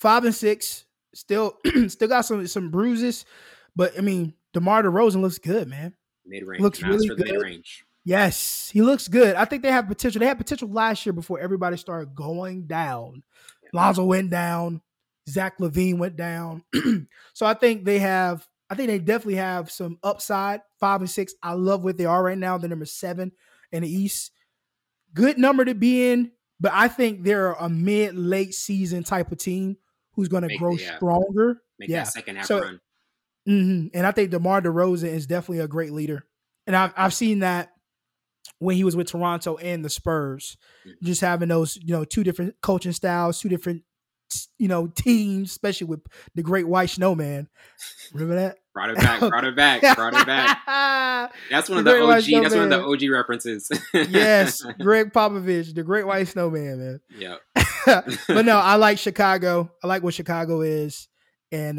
5-6. Still got some bruises, but DeMar DeRozan looks good, man. Mid-range. Looks really good. Mid-range. Yes, he looks good. I think they have potential. They had potential last year before everybody started going down. Yeah. Lonzo went down. Zach LaVine went down. So I think they definitely have some upside. 5-6. I love what they are right now. They're number 7 in the East. Good number to be in, but I think they're a mid-late season type of team who's going to grow stronger. Make that second half run. Mm-hmm. And I think DeMar DeRozan is definitely a great leader. And I've seen that when he was with Toronto and the Spurs, mm-hmm. just having those, two different coaching styles, two different teams, especially with the Great White Snowman. Remember that? Brought it back. That's one of the OG. That's one of the OG references. Yes, Greg Popovich, the Great White Snowman, man. Yeah. But no, I like Chicago. I like what Chicago is, and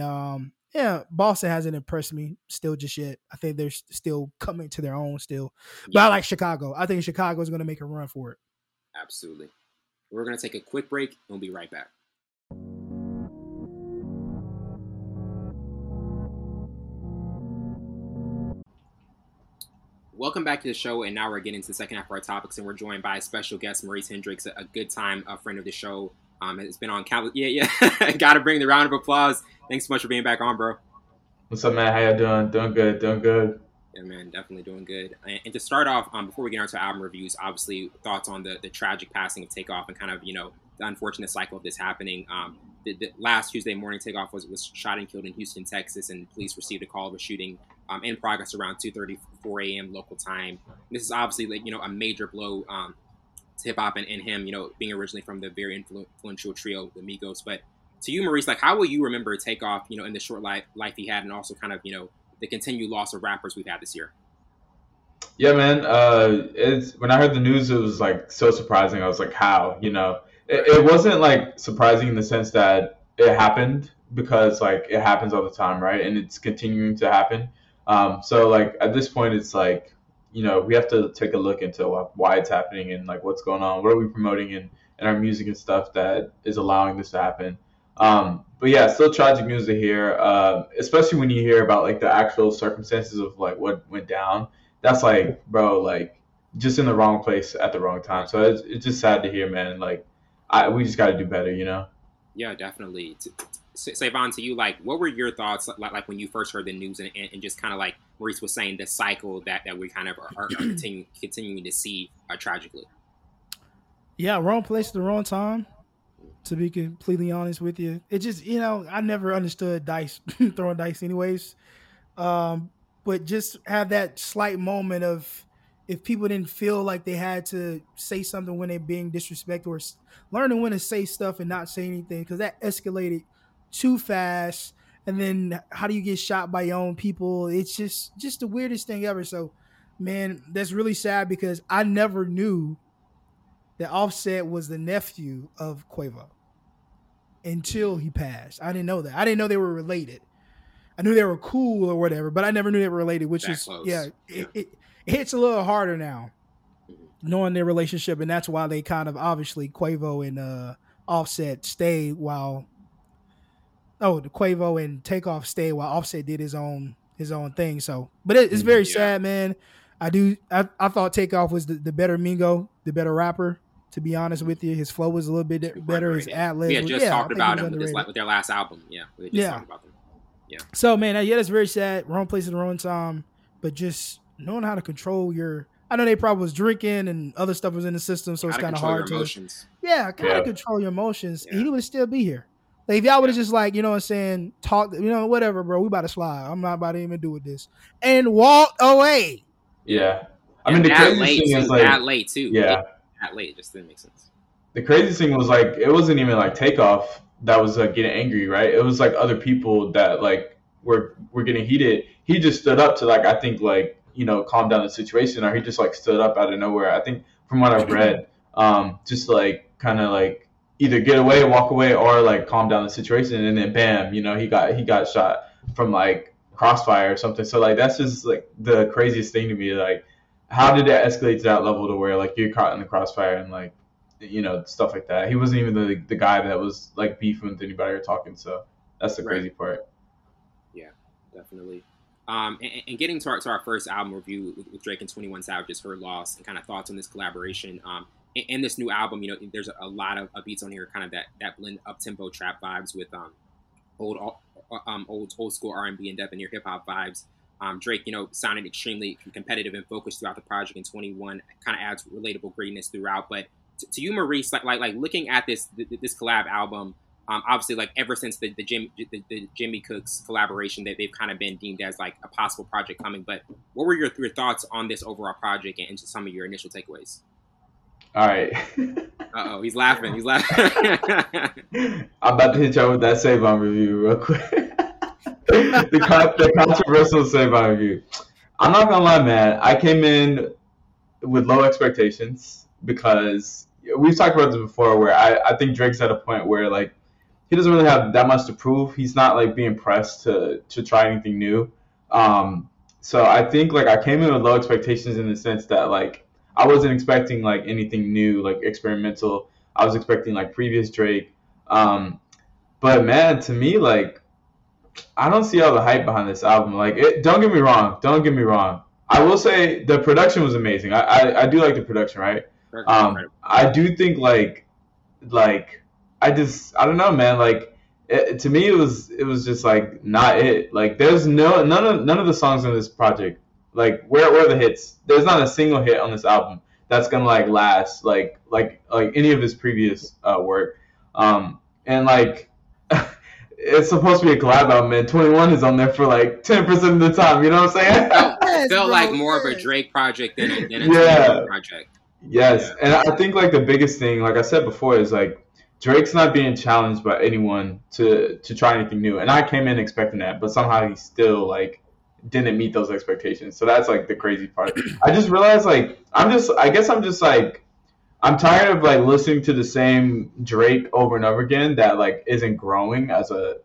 yeah, Boston hasn't impressed me still just yet. I think they're still coming to their own still. But yeah. I like Chicago. I think Chicago is going to make a run for it. Absolutely. We're going to take a quick break and we'll be right back. Welcome back to the show, and now we're getting to the second half of our topics, and we're joined by a special guest, Maurice Hendricks, a good time, a friend of the show. It's been on countless... Yeah. Got to bring the round of applause. Thanks so much for being back on, bro. What's up, man? How y'all doing? Doing good. Yeah, man, definitely doing good. And to start off, before we get into album reviews, obviously, thoughts on the tragic passing of Takeoff and kind of, you know, the unfortunate cycle of this happening. The last Tuesday morning, Takeoff was shot and killed in Houston, Texas, and police received a call of a shooting in progress around 2:34 a.m. local time. This is obviously, like, you know, a major blow to hip-hop and him, you know, being originally from the very influential trio, the Migos. But to you, Maurice, like, how will you remember Takeoff, you know, in the short life he had, and also kind of, you know, the continued loss of rappers we've had this year? Yeah, man. When I heard the news, it was, like, so surprising. I was like, how, you know? It wasn't, like, surprising in the sense that it happened, because, like, it happens all the time, right? And it's continuing to happen. So, like, at this point, it's, like, you know, we have to take a look into why it's happening and, like, what's going on. What are we promoting in our music and stuff that is allowing this to happen? But, yeah, still tragic news to hear, especially when you hear about, like, the actual circumstances of, like, what went down. That's, like, bro, like, just in the wrong place at the wrong time. So it's just sad to hear, man, like. We just got to do better, you know? Yeah, definitely. Savon, to you, like, what were your thoughts, like when you first heard the news and just kind of like Maurice was saying, the cycle that we kind of are continuing to see tragically? Yeah, wrong place at the wrong time, to be completely honest with you. It just, you know, I never understood throwing dice anyways. But just have that slight moment of, if people didn't feel like they had to say something when they're being disrespected, or learning when to say stuff and not say anything, because that escalated too fast. And then how do you get shot by your own people? It's just the weirdest thing ever. So, man, that's really sad, because I never knew that Offset was the nephew of Quavo until he passed. I didn't know that. I didn't know they were related. I knew they were cool or whatever, but I never knew they were related, which is, yeah, it hits a little harder now, knowing their relationship, and that's why they kind of, obviously, Quavo and Offset stayed while Quavo and Takeoff stayed while Offset did his own thing. So, but it's very sad, man. I thought Takeoff was the better Mingo, the better rapper, to be honest with you. His flow was a little bit better. His ad-lib. We had just talked about him with their last album. Yeah, we just talked about them. Yeah. So, man, that's very sad. Wrong place at the wrong time, but just knowing how to control your... I know they probably was drinking and other stuff was in the system, so it's kind of hard to... Control your emotions. Yeah. He would still be here. Like, if y'all would have just, like, you know what I'm saying, talk, you know, whatever, bro, we about to slide. I'm not about to even do with this. And walked away. Yeah. I mean, the crazy thing is, like, that late, too. Yeah. That late, it just didn't make sense. The craziest thing was, like, it wasn't even, like, Takeoff that was, like, getting angry, right? It was, like, other people that, like, were getting heated. He just stood up to, like, I think, like, you know, calm down the situation, or he just, like, stood up out of nowhere. I think from what I've read, just, like, kind of, like, either get away, walk away, or, like, calm down the situation, and then bam, you know, he got shot from, like, crossfire or something. So, like, that's just, like, the craziest thing to me. Like, how did it escalate to that level to where, like, you're caught in the crossfire and, like, you know, stuff like that? He wasn't even the guy that was, like, beefing with anybody or talking. So that's the crazy part. Yeah, definitely. And getting to our first album review with Drake and 21 Savage's Her Loss, and kind of thoughts on this collaboration. And this new album, you know, there's a lot of beats on here, kind of that blend up-tempo trap vibes with old school R&B and debonair hip-hop vibes. Drake, you know, sounded extremely competitive and focused throughout the project, and 21 kind of adds relatable greatness throughout. But to you, Maurice, like looking at this collab album, obviously, like, ever since the Jimmy Cooks collaboration, that they've kind of been deemed as, like, a possible project coming. But what were your thoughts on this overall project and just some of your initial takeaways? All right. Uh-oh, he's laughing. I'm about to hit y'all with that Savon review real quick. The controversial Savon review. I'm not going to lie, man. I came in with low expectations because we've talked about this before, where I think Drake's at a point where, like, he doesn't really have that much to prove. He's not like being pressed to try anything new. So I think like I came in with low expectations in the sense that like I wasn't expecting like anything new, like experimental. I was expecting like previous Drake. But man, to me, like I don't see all the hype behind this album. Like, don't get me wrong. I will say the production was amazing. I do like the production, right? I do think like I don't know, man. Like to me, it was just like not it. Like there's none of the songs on this project. Like where are the hits? There's not a single hit on this album that's gonna like last like any of his previous work. And like it's supposed to be a collab album, man. 21 is on there for like 10% of the time. You know what I'm saying? It felt like more of a Drake project than a Drake project. Yes, yeah. And I think like the biggest thing, like I said before, is like Drake's not being challenged by anyone to try anything new. And I came in expecting that, but somehow he still like didn't meet those expectations. So that's like the crazy part. I just realized like I guess I'm tired of like listening to the same Drake over and over again that like isn't growing as an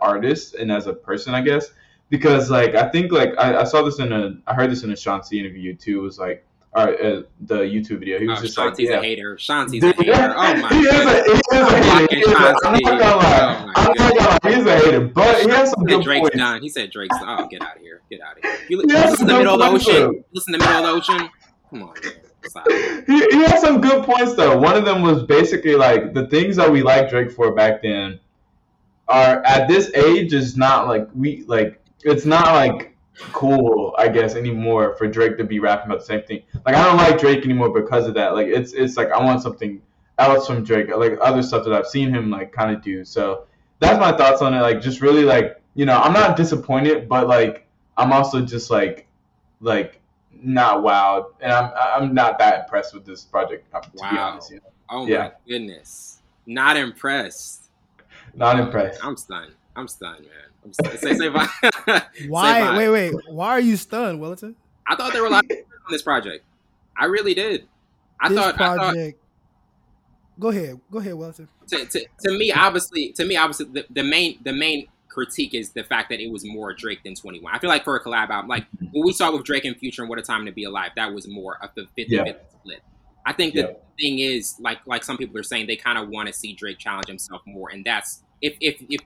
artist and as a person, I guess. Because like I think like I heard this in a Chauncey interview too. It was like, all right, the YouTube video. He was just Chauncey's like, yeah. Chauncey's a hater. Oh my god. He is a hater. He's a hater. But he has some good Drake's points. He said Drake's done. Oh, get out of here. Listen to Middle of the Ocean. Come on, man. He has some good points though. One of them was basically like the things that we liked Drake for back then are at this age is not like it's not like cool, I guess, anymore for Drake to be rapping about the same thing. Like I don't like Drake anymore because of that. Like it's like I want something else from Drake, like other stuff that I've seen him like kind of do. So that's my thoughts on it. Like just really like, you know, I'm not disappointed, but like I'm also just like not wowed, and I'm not that impressed with this project. To be honest, you know? My goodness, not impressed. I'm stunned. I'm stunned. Why? Wait. Why are you stunned, Wellington? I thought there were a lot of on this project. I really did. Go ahead, Wellington. To me, obviously, the main critique is the fact that it was more Drake than 21. I feel like for a collab album, like when we saw with Drake and Future and What a Time to Be Alive, that was more of the 50-50 split. I think the thing is, like some people are saying, they kind of want to see Drake challenge himself more, and that's if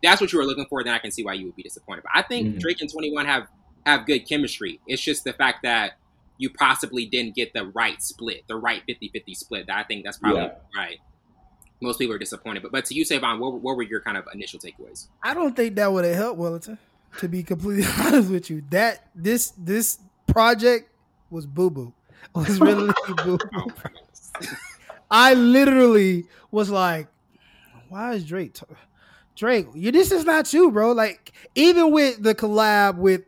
that's what you were looking for, then I can see why you would be disappointed. But I think Drake and 21 have good chemistry. It's just the fact that you possibly didn't get the right split, the right 50-50 split. I think that's probably right. Most people are disappointed, but to you, Savon, what were your kind of initial takeaways? I don't think that would have helped Wellington, to be completely honest with you. That this project was boo boo. Was really boo boo. I literally was like, "Why is Drake? Drake, this is not you, bro." Like even with the collab with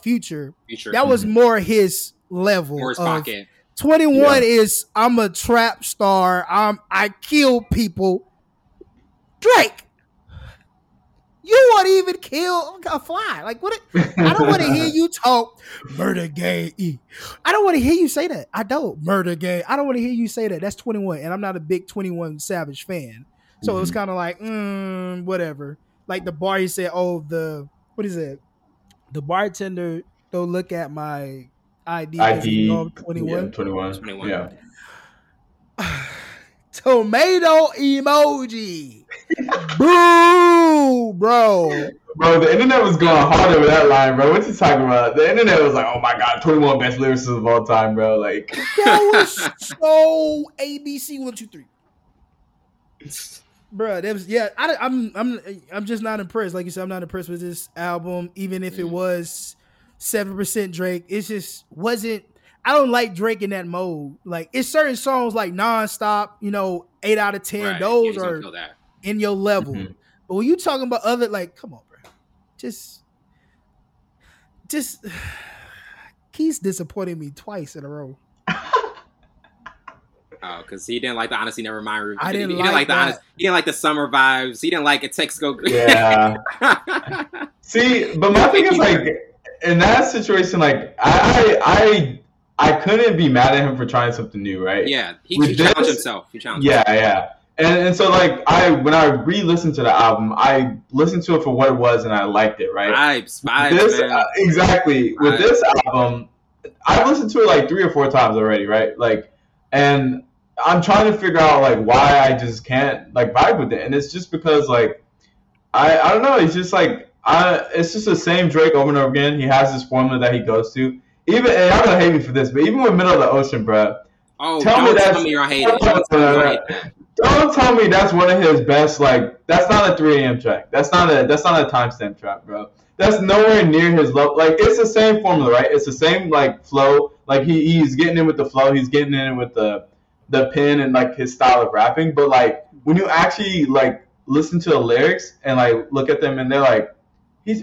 Future, that was more his level, more his pocket. 21 is I'm a trap star. I kill people. Drake, you won't even kill a fly. Like what? I don't want to hear you talk murder gang. I don't want to hear you say that. I don't murder gang. I don't want to hear you say that. That's 21, and I'm not a big 21 Savage fan. So it was kind of like whatever. Like the bar, he said, what is it? The bartender don't look at my ID, you know, 21. Yeah, 21. Yeah. Tomato emoji. Boo, bro. Bro, the internet was going hard over that line, bro. What you talking about? The internet was like, oh my God, 21 best lyricists of all time, bro. Like that was so ABC 1, 2, 3. Bro, that was I'm just not impressed. Like you said, I'm not impressed with this album, even if it was 7% Drake. It just wasn't. I don't like Drake in that mode. Like it's certain songs like Nonstop, you know, 8 out of 10. Right. Those are in your level. Mm-hmm. But when you talking about other, like, come on, bro, just Keith's disappointed me twice in a row. Oh, because he didn't like the Honestly Nevermind review. He didn't like the summer vibes. He didn't like a Texco. Yeah. See, but my thing is like, in that situation, like I couldn't be mad at him for trying something new, right? Yeah, he challenged himself. Yeah, yeah. And so, like, when I re-listened to the album, I listened to it for what it was, and I liked it, right? Exactly. With this album, I've listened to it, like, 3 or 4 times already, right? Like, and I'm trying to figure out, like, why I just can't, like, vibe with it. And it's just because, like, I don't know. It's just, like, it's just the same Drake over and over again. He has this formula that he goes to. Even, and y'all gonna hate me for this, but even with Middle of the Ocean, bro. Oh, don't tell me you're hating. Don't tell me that's one of his best. Like, that's not a 3 a.m. track. That's not a timestamp track, bro. That's nowhere near his level. Like, it's the same formula, right? It's the same, like, flow. Like, he's getting in with the flow. He's getting in with the pen and, like, his style of rapping. But, like, when you actually, like, listen to the lyrics and, like, look at them, and they're like,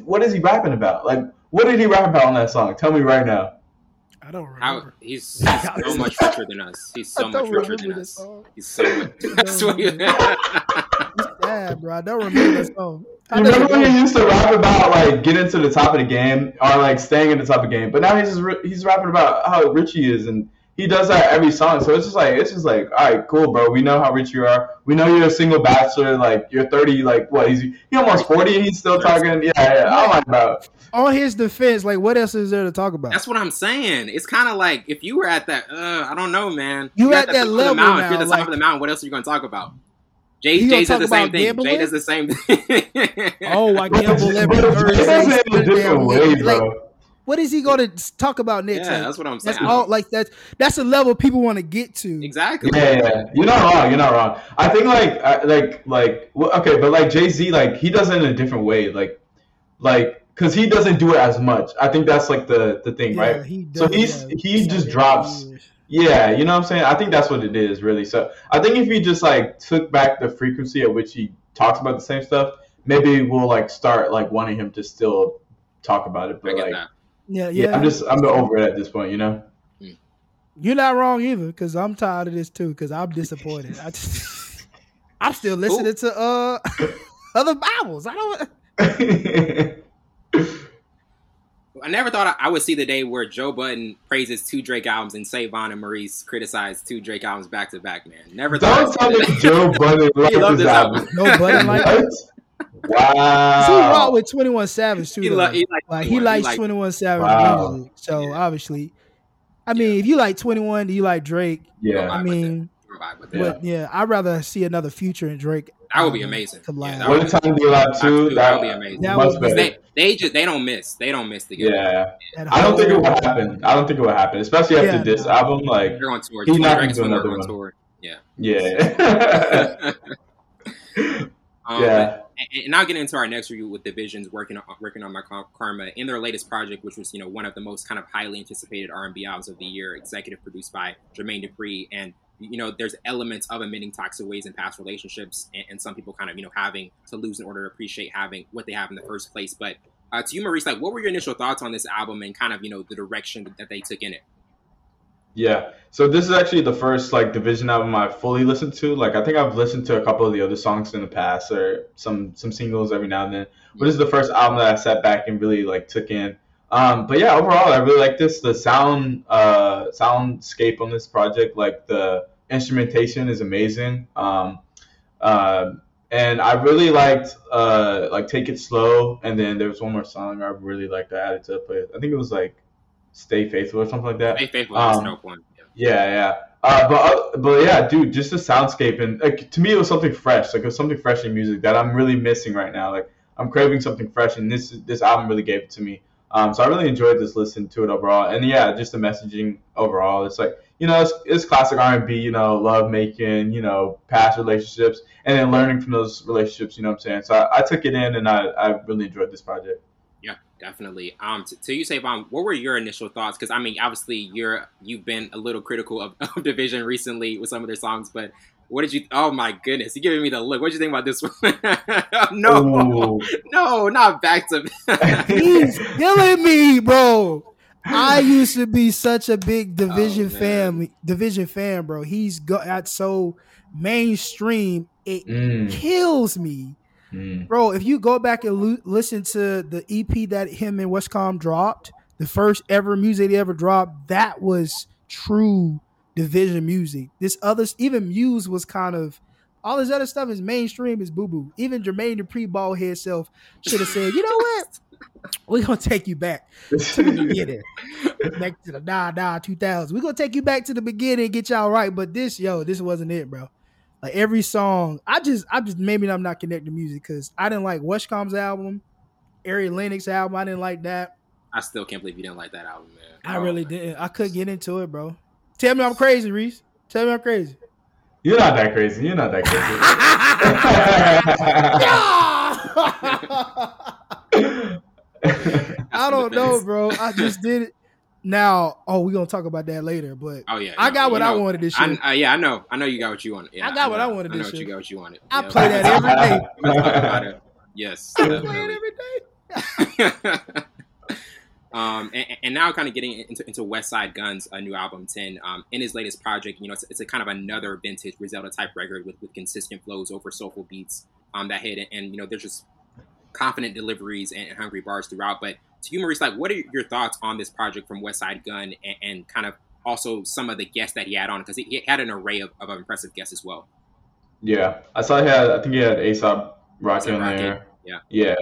what is he rapping about? Like, what did he rap about on that song? Tell me right now. I don't remember. He's so much richer than us. He's so much richer than us. Song. He's so much. That's what you. Bad, bro. I don't remember that song. Remember when he used to rap about, like, getting to the top of the game or, like, staying in the top of the game? But now he's rapping about how rich he is, and he does that every song. So it's just like, all right, cool, bro. We know how rich you are. We know you're a single bachelor. Like, you're 30. Like, what? He almost 40, and he's still talking. Yeah. I don't like that. On his defense, like, what else is there to talk about? That's what I'm saying. It's kind of like, if you were at that, I don't know, man. You're at that level now. If you're the top of the mountain, what else are you going to talk about? Jay said the same thing. Gambling? Jay does the same thing. Oh, I gamble every Thursday. Like, what is he going to talk about next? Yeah, like, that's what I'm saying. That's a level people want to get to. Exactly. Yeah. You're not wrong. I think, like, okay, but, like, Jay-Z, like, he does it in a different way. Like, because he doesn't do it as much. I think that's, like, the thing, yeah, right? He just drops. Yeah, you know what I'm saying? I think that's what it is, really. So I think if he just, like, took back the frequency at which he talks about the same stuff, maybe we'll, like, start, like, wanting him to still talk about it. But, like, yeah. I'm over it at this point, you know? You're not wrong either, because I'm tired of this, too, because I'm disappointed. I'm still listening to other Bibles. I never thought I would see the day where Joe Budden praises 2 Drake albums and Savon and Maurice criticize 2 Drake albums back to back, man. Never thought. Don't tell me Joe Budden likes this album. No, Budden likes it. Wow. He rocked with 21 Savage too. He likes 21 Savage. Wow. Music, so obviously, I mean, if you like 21, do you like Drake? Yeah. I mean, I'd rather see another Future and Drake. That would be amazing. What a Time to Be Alive 2. That would be amazing. They don't miss. They don't miss together. Yeah. I don't think it will happen. Especially after this album. Like, they're on tour. He's not going to do another one. Tour. Yeah. And I'll get into our next review with Divisions, working on My Karma, in their latest project, which was, you know, one of the most kind of highly anticipated R&B albums of the year, executive produced by Jermaine Dupri. And, you know, there's elements of admitting toxic ways in past relationships and some people kind of, you know, having to lose in order to appreciate having what they have in the first place. But to you, Maurice, like, what were your initial thoughts on this album and kind of, you know, the direction that they took in it? Yeah. So this is actually the first, like, Division album I fully listened to. Like, I think I've listened to a couple of the other songs in the past or some singles every now and then. But this is the first album that I sat back and really, like, took in. But yeah, overall, I really like this. The soundscape on this project, like, the instrumentation is amazing. And I really liked, like, Take It Slow. And then there was one more song I really liked that I added to the playlist. I think it was, like, Stay Faithful or something like that. Stay Faithful is no point. Yeah. But yeah, dude, just the soundscape. And, like, to me, it was something fresh. Like, it was something fresh in music that I'm really missing right now. Like, I'm craving something fresh, and this album really gave it to me. So I really enjoyed this listen to it overall. And yeah, just the messaging overall. It's like, you know, it's classic R&B, you know, love making, you know, past relationships and then learning from those relationships, you know what I'm saying? So I took it in, and I really enjoyed this project. Yeah, definitely. So you say, Savon, what were your initial thoughts? Because, I mean, obviously you've been a little critical of Division recently with some of their songs, but what did you... Oh, my goodness. You're giving me the look. What did you think about this one? No, not back to me. He's killing me, bro. I used to be such a big Division fan, bro. He's got so mainstream. It kills me. Mm. Bro, if you go back and listen to the EP that him and Westcom dropped, the first ever music they ever dropped, that was true Division music. This other, even Muse was kind of All his other stuff is mainstream, is boo-boo. Even Jermaine Dupri bald head self should have said, you know what? We're going to take you back to the beginning. Back to the 2000. We're going to take you back to the beginning and get y'all right. But this, this wasn't it, bro. Like every song, I just maybe I'm not connecting music because I didn't like Westcom's album, Ari Lennox's album. I didn't like that. I still can't believe you didn't like that album, man. I really didn't. I couldn't get into it, bro. Tell me I'm crazy, Reese. Tell me I'm crazy. You're not that crazy. I don't know, bro. I just did it. Now, we're going to talk about that later, but I got what I wanted this year. I know. I know you got what you wanted. I got what I wanted this year. I play that every day. Let's talk about it. Yes. I play it every day. And now kind of getting into Westside Gunn's new album 10, in his latest project, it's a kind of another vintage Griselda type record with consistent flows over soulful beats that hit, and there's just confident deliveries and hungry bars throughout. But to you, Maurice, like, what are your thoughts on this project from Westside Gunn and kind of also some of the guests that he had on, because he had an array of impressive guests as well. Yeah, I saw he had Aesop Rock in there. Yeah.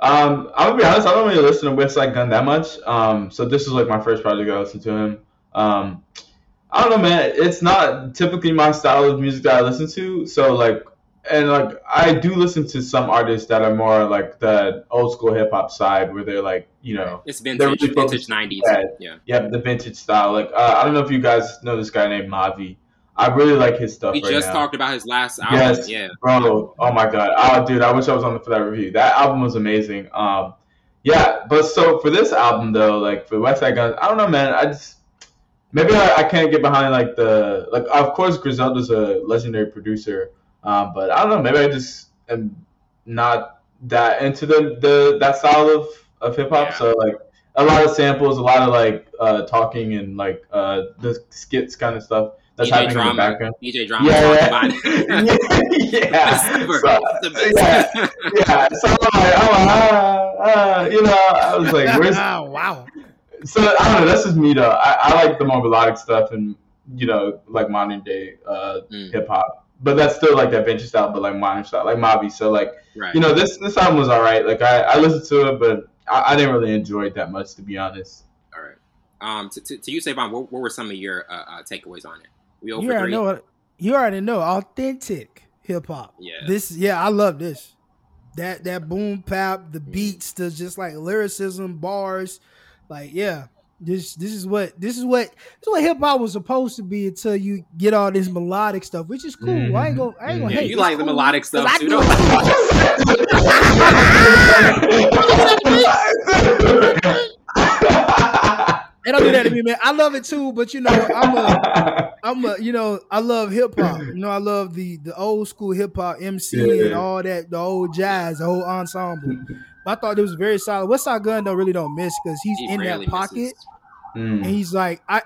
I'm gonna be honest, I don't really listen to Westside Gunn that much. So this is like my first project I listened to him. I don't know, man. It's not typically my style of music that I listen to. So I do listen to some artists that are more like the old school hip hop side, where they're like, it's vintage, really vintage 90s. Yeah, the vintage style. Like I don't know if you guys know this guy named Mavi. I really like his stuff. We just talked about his last album. Yes, yeah. Bro. Oh my God. Oh, dude. I wish I was on for that review. That album was amazing. Yeah. But so for this album though, like for Westside Gunn, I don't know, man. I can't get behind like of course Griselda's a legendary producer. But I don't know. Maybe I just am not that into that style of hip hop. Yeah. So like a lot of samples, a lot of like talking and like the skits kind of stuff. That's DJ Drama. In the background. DJ Drama. Yeah. So I'm like, I was like, where's... Oh, wow. So, I don't know, that's just me, though. I like the more melodic stuff and, like modern-day hip-hop. But that's still, like, that vintage style, but, like, modern style, like Mavi. So, like, right. This album was all right. Like, I listened to it, but I didn't really enjoy it that much, to be honest. All right. To you, Savon, what were some of your takeaways on it? You already know, authentic hip hop. Yeah. I love this. That boom pop, the beats, the just like lyricism, bars, like this is what hip hop was supposed to be until you get all this melodic stuff, which is cool. Mm. I ain't gonna hate. You like the melodic stuff too. They don't do that to me, man. I love it too, but I love hip hop. I love the old school hip hop MC and all that, the old jazz, the whole ensemble. But I thought it was very solid. Westside Gunn don't miss because he's in that pocket, and he's like, I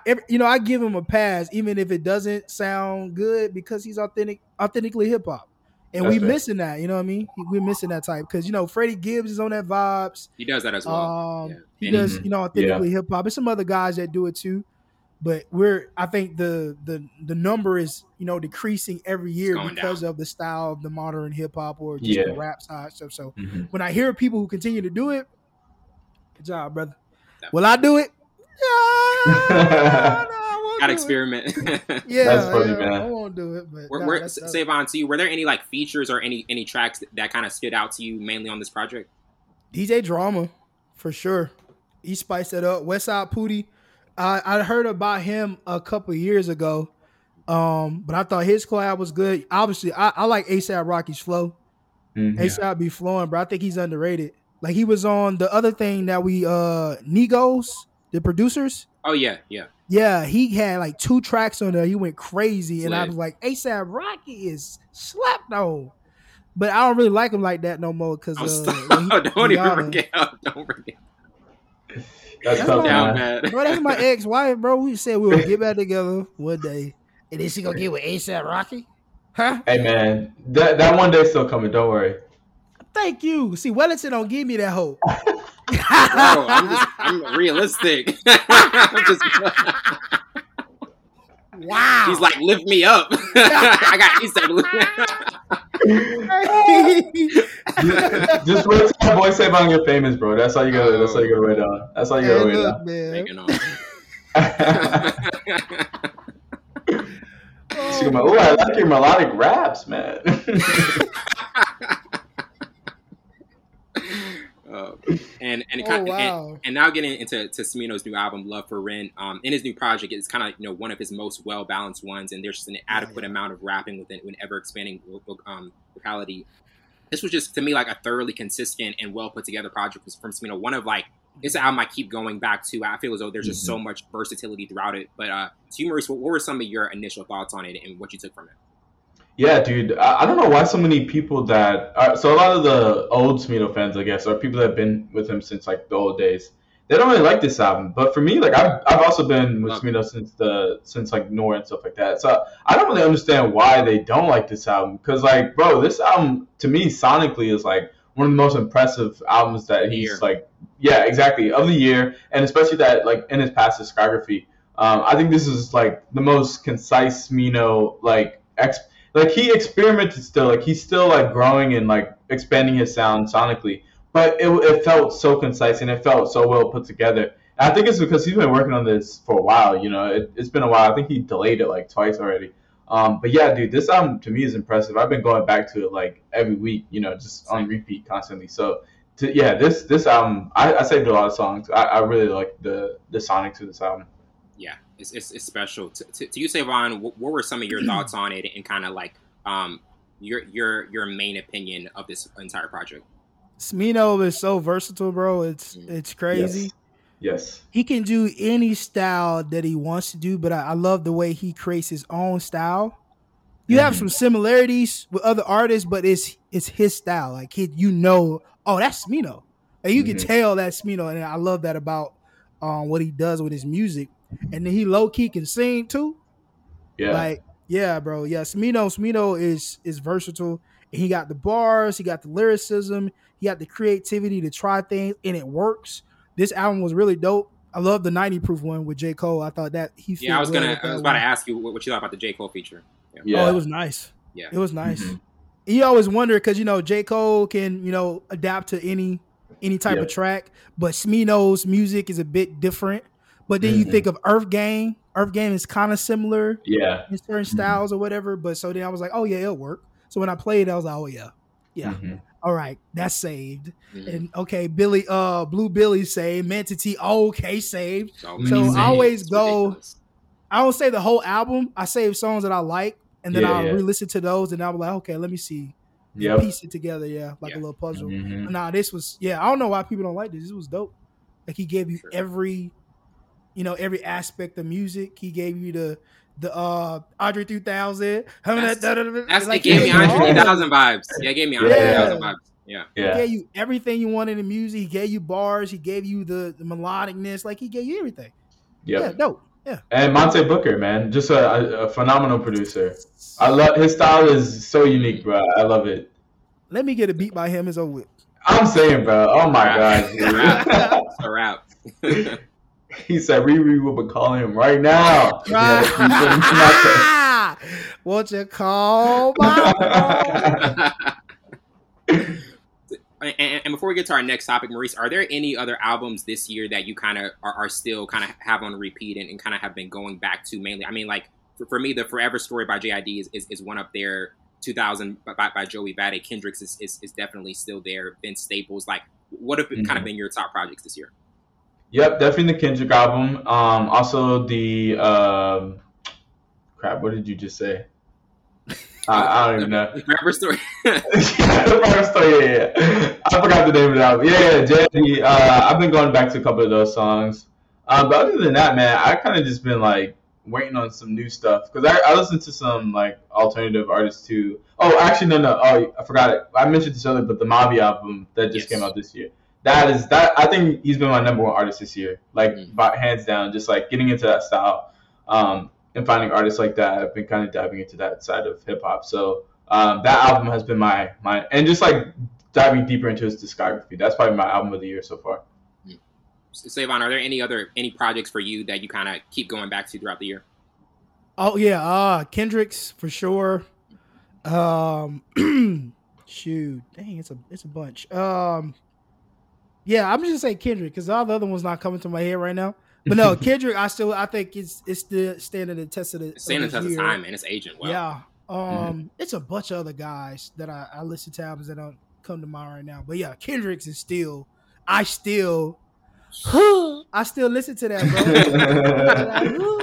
give him a pass even if it doesn't sound good because he's authentically hip hop. And we're missing that, you know what I mean? We're missing that type because, Freddie Gibbs is on that vibes. He does that as well. He does, authentically hip-hop. There's some other guys that do it too. But I think the number is, decreasing every year because of the style of the modern hip-hop or just the rap side stuff. So when I hear people who continue to do it, good job, brother. Definitely. Will I do it? Yeah. Gotta experiment. That's funny, man. I won't do it. But Savon, to you, were there any like features or any tracks that kind of stood out to you mainly on this project? DJ Drama, for sure. He spiced it up. Westside Pootie, I heard about him a couple years ago, but I thought his collab was good. Obviously, I like Aesop Rocky's flow. Aesop be flowing, bro. I think he's underrated. Like he was on the other thing that we Migos, the producers. Oh yeah. Yeah, he had like 2 tracks on there. He went crazy, and I was like, "Aesop Rocky is slept on," but I don't really like him like that no more because don't bring it up. That's down bad. Bro, that's my ex-wife, bro. We said we would get back together one day, and then she gonna get with Aesop Rocky, huh? Hey man, that one day's still coming. Don't worry. Thank you. See, Wellington don't give me that hope. Bro, I'm realistic. I'm just Wow. He's like, lift me up. I got Aesop. Just wait till the boy say about your famous, bro. That's how you go. That's how you go right now. That's how you go right now. She's gonna be like, oh, I like your melodic raps, man. And now getting into Smino's new album, Love for Rent, in his new project, it's kind of one of his most well balanced ones, and there's just an adequate amount of rapping within an ever expanding vocality. This was just to me like a thoroughly consistent and well put together project from Smino. One of like it's an album I keep going back to. I feel as though there's just so much versatility throughout it. But to you, Maurice, what were some of your initial thoughts on it and what you took from it? Yeah, dude. I don't know why so many people that are, so a lot of the old Smino fans, I guess, are people that have been with him since like the old days. They don't really like this album, but for me, like I've also been with Smino since like Noir and stuff like that. So I don't really understand why they don't like this album because, like, bro, this album to me sonically is like one of the most impressive albums that he's like, yeah, exactly, of the year, and especially that like in his past discography. I think this is like the most concise Smino like he experimented still. Like, he's still, like, growing and, like, expanding his sound sonically. But it felt so concise, and it felt so well put together. And I think it's because he's been working on this for a while, It's been a while. I think he delayed it, like, twice already. But, yeah, dude, this album, to me, is impressive. I've been going back to it, like, every week, just on repeat constantly. So, this album, I saved a lot of songs. I really like the sonics of this album. Yeah. It's special. To you, Savon, what were some of your thoughts on it and kind of like your main opinion of this entire project? Smino is so versatile, bro. It's crazy. Yes. He can do any style that he wants to do, but I love the way he creates his own style. You have some similarities with other artists, but it's his style. Like, that's Smino. And you can tell that's Smino, and I love that about what he does with his music. And then he low key can sing too. Yeah. Like, yeah, bro. Yeah. Smino is versatile. And he got the bars, he got the lyricism, he got the creativity to try things, and it works. This album was really dope. I love the 90 Proof one with J. Cole. I thought that he fit. Yeah, I was about to ask you what you thought about the J. Cole feature. Yeah. Yeah. Oh, it was nice. Yeah. It was nice. You always wonder because J. Cole can, adapt to any type of track, but Smino's music is a bit different. But then you think of Earth Gang. Earth Gang is kind of similar in certain styles or whatever. But so then I was like, oh, yeah, it'll work. So when I played, I was like, oh, yeah. Yeah. Mm-hmm. All right. That's saved. Mm-hmm. And, okay, Blue Billy saved. Mentity, okay, saved. So I always go, ridiculous. I don't save the whole album. I save songs that I like. And then I'll re-listen to those. And I'm like, okay, let me see. Yep. Piece it together, like a little puzzle. Mm-hmm. Nah, this was, I don't know why people don't like this. This was dope. Like, he gave you every aspect of music. He gave you the Andre 3000. That's like, it gave me Andre 3000 vibes. Yeah, it gave me Andre 3000 vibes. Yeah. He gave you everything you wanted in music. He gave you bars. He gave you the melodicness. Like, he gave you everything. Yep. Yeah, dope. Yeah. And Monte Booker, man, just a phenomenal producer. I love his style is so unique, bro. I love it. Let me get a beat by him is over with. I'm saying, bro. Oh my God. It's a wrap. He said, Riri will be calling him right now. Yeah, won't you call my phone? And before we get to our next topic, Maurice, are there any other albums this year that you kind of are still kind of have on repeat and kind of have been going back to mainly? I mean, like, for me, The Forever Story by J.I.D. is one up there. 2000 by Joey Vade. Kendrick's is definitely still there. Vince Staples. Like, what have kind of been your top projects this year? Yep, definitely the Kendrick album. Also the crap. What did you just say? I don't even know. Forever Story. Forever Story. Yeah. I forgot the name of the album. Yeah, J.D. I've been going back to a couple of those songs. But other than that, man, I kind of just been like waiting on some new stuff because I listened to some like alternative artists too. Oh, actually, no. Oh, I forgot it. I mentioned this earlier, but the Mavi album that just came out this year. That I think he's been my number one artist this year, like hands down. Just like getting into that style, and finding artists like that. I've been kind of diving into that side of hip hop. So that album has been my and just like diving deeper into his discography. That's probably my album of the year so far. Mm. So, Savon, are there any projects for you that you kind of keep going back to throughout the year? Oh yeah, Kendrick's for sure. Shoot, dang, it's a bunch. Yeah, I'm just gonna say Kendrick because all the other ones not coming to my head right now. But no, Kendrick, I think it's still standing the test of the time, and it's aging well. Yeah, it's a bunch of other guys that I listen to albums that don't come to mind right now. But yeah, Kendrick's is still. I still listen to that, bro.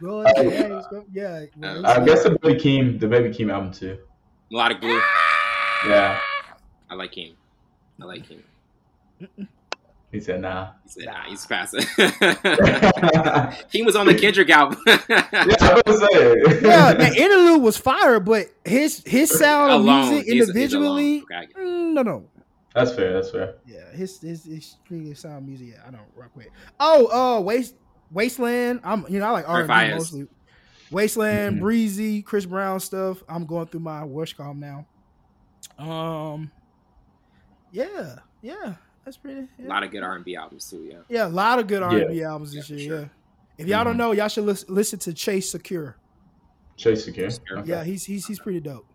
Bro, yeah, I guess the Baby Keem album too. A lot of glue. Yeah, I like Keem. He said nah. He's passing. Keem was on the Kendrick album. Yeah, I was saying. Yeah, the interlude was fire, but his sound alone, music individually. No. That's fair. Yeah, his streaming sound music. Yeah, I don't rock with. Wasteland. I like R&B mostly. Wasteland, Breezy, Chris Brown stuff. I'm going through my worst column now. Yeah, that's pretty. Yeah. A lot of good R&B albums too. Yeah. Yeah, a lot of good R&B albums this year. Sure. Yeah. If y'all don't know, y'all should listen to Chase Secure. Okay. Yeah, he's pretty dope.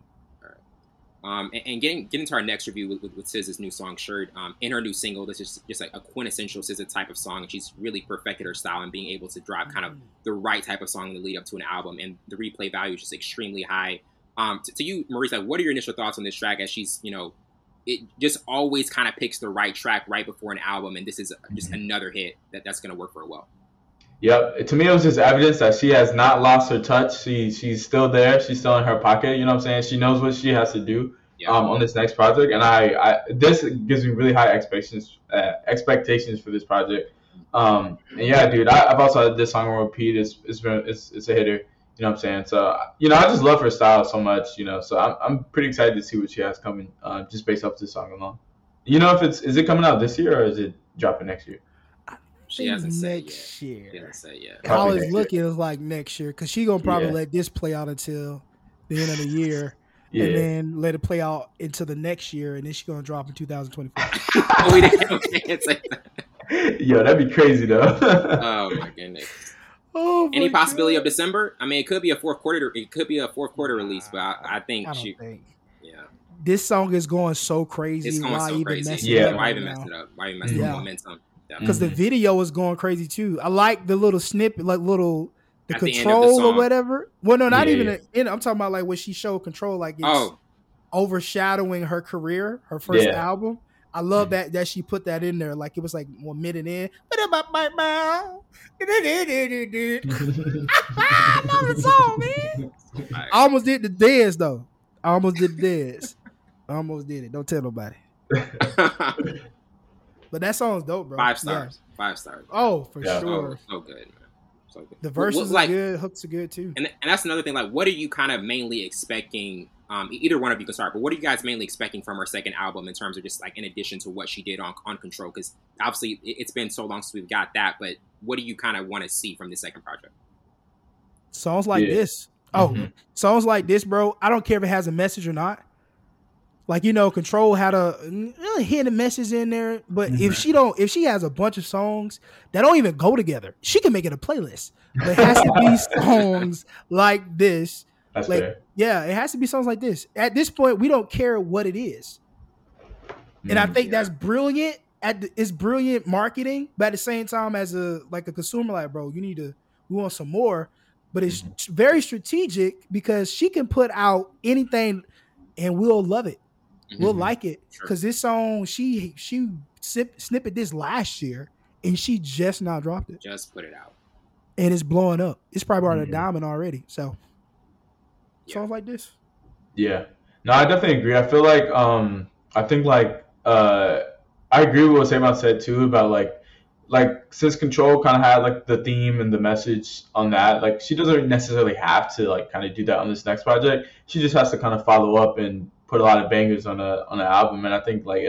And getting to our next review with SZA's new song Shirt, in her new single, this is just like a quintessential SZA type of song, and she's really perfected her style and being able to drive kind of the right type of song in the lead up to an album, and the replay value is just extremely high. To you, Maurice, like, what are your initial thoughts on this track? As she's, it just always kind of picks the right track right before an album, and this is just another hit that's going to work for her well. Yep. To me, it was just evidence that she has not lost her touch. She's still there. She's still in her pocket. You know what I'm saying? She knows what she has to do on this next project. And I this gives me really high expectations for this project. And yeah, dude, I've also had this song on repeat. It's a hitter. You know what I'm saying? So, I just love her style so much, so I'm pretty excited to see what she has coming just based off this song alone. Is it coming out this year or is it dropping next year? She hasn't said next year. All is looking is like next year because she gonna probably let this play out until the end of the year, and then let it play out into the next year, and then she's gonna drop in 2024. Yo, that'd be crazy though. Oh my goodness. Any possibility of December? I mean, it could be a fourth quarter. It could be a fourth quarter release, but I don't think. Yeah. This song is going so crazy. It's going so crazy. Yeah. Why even mess it up? Why even mess with momentum? Because the video was going crazy too. I like the little snippet, the at Control the or whatever. Well, no, not even. I'm talking about like when she showed Control, like it's overshadowing her career, her first album. I love that she put that in there. Like it was like 1 minute in. I love the song, man. I almost did the dance though. I almost did it. Don't tell nobody. But that song's dope, bro. 5 stars. Yeah. 5 stars. Oh, for sure. Oh, so good, man. So good. The verses are good. Hooks are good, too. And that's another thing. Like, what are you kind of mainly expecting? Either one of you can start, but what are you guys mainly expecting from her second album in terms of just, like, in addition to what she did on Control? Because, obviously, it's been so long since we've got that, but what do you kind of want to see from this second project? Songs like this. Songs like this, bro. I don't care if it has a message or not. Like, Control had a hidden message in there, but if she has a bunch of songs that don't even go together, she can make it a playlist. But it has to be songs like this. That's fair. Yeah, it has to be songs like this. At this point, we don't care what it is. And I think that's brilliant. It's brilliant marketing, but at the same time as a consumer, like, bro, we want some more. But it's very strategic because she can put out anything and we'll love it. We'll like it because this song she snipped this last year and she just now dropped it. Just put it out, and it's blowing up. It's probably already a diamond already. So songs like this. Yeah, no, I definitely agree. I feel like I agree with what Saban said too about like since Control kind of had like the theme and the message on that, like she doesn't necessarily have to like kind of do that on this next project. She just has to kind of follow up and put a lot of bangers on an album, and I think like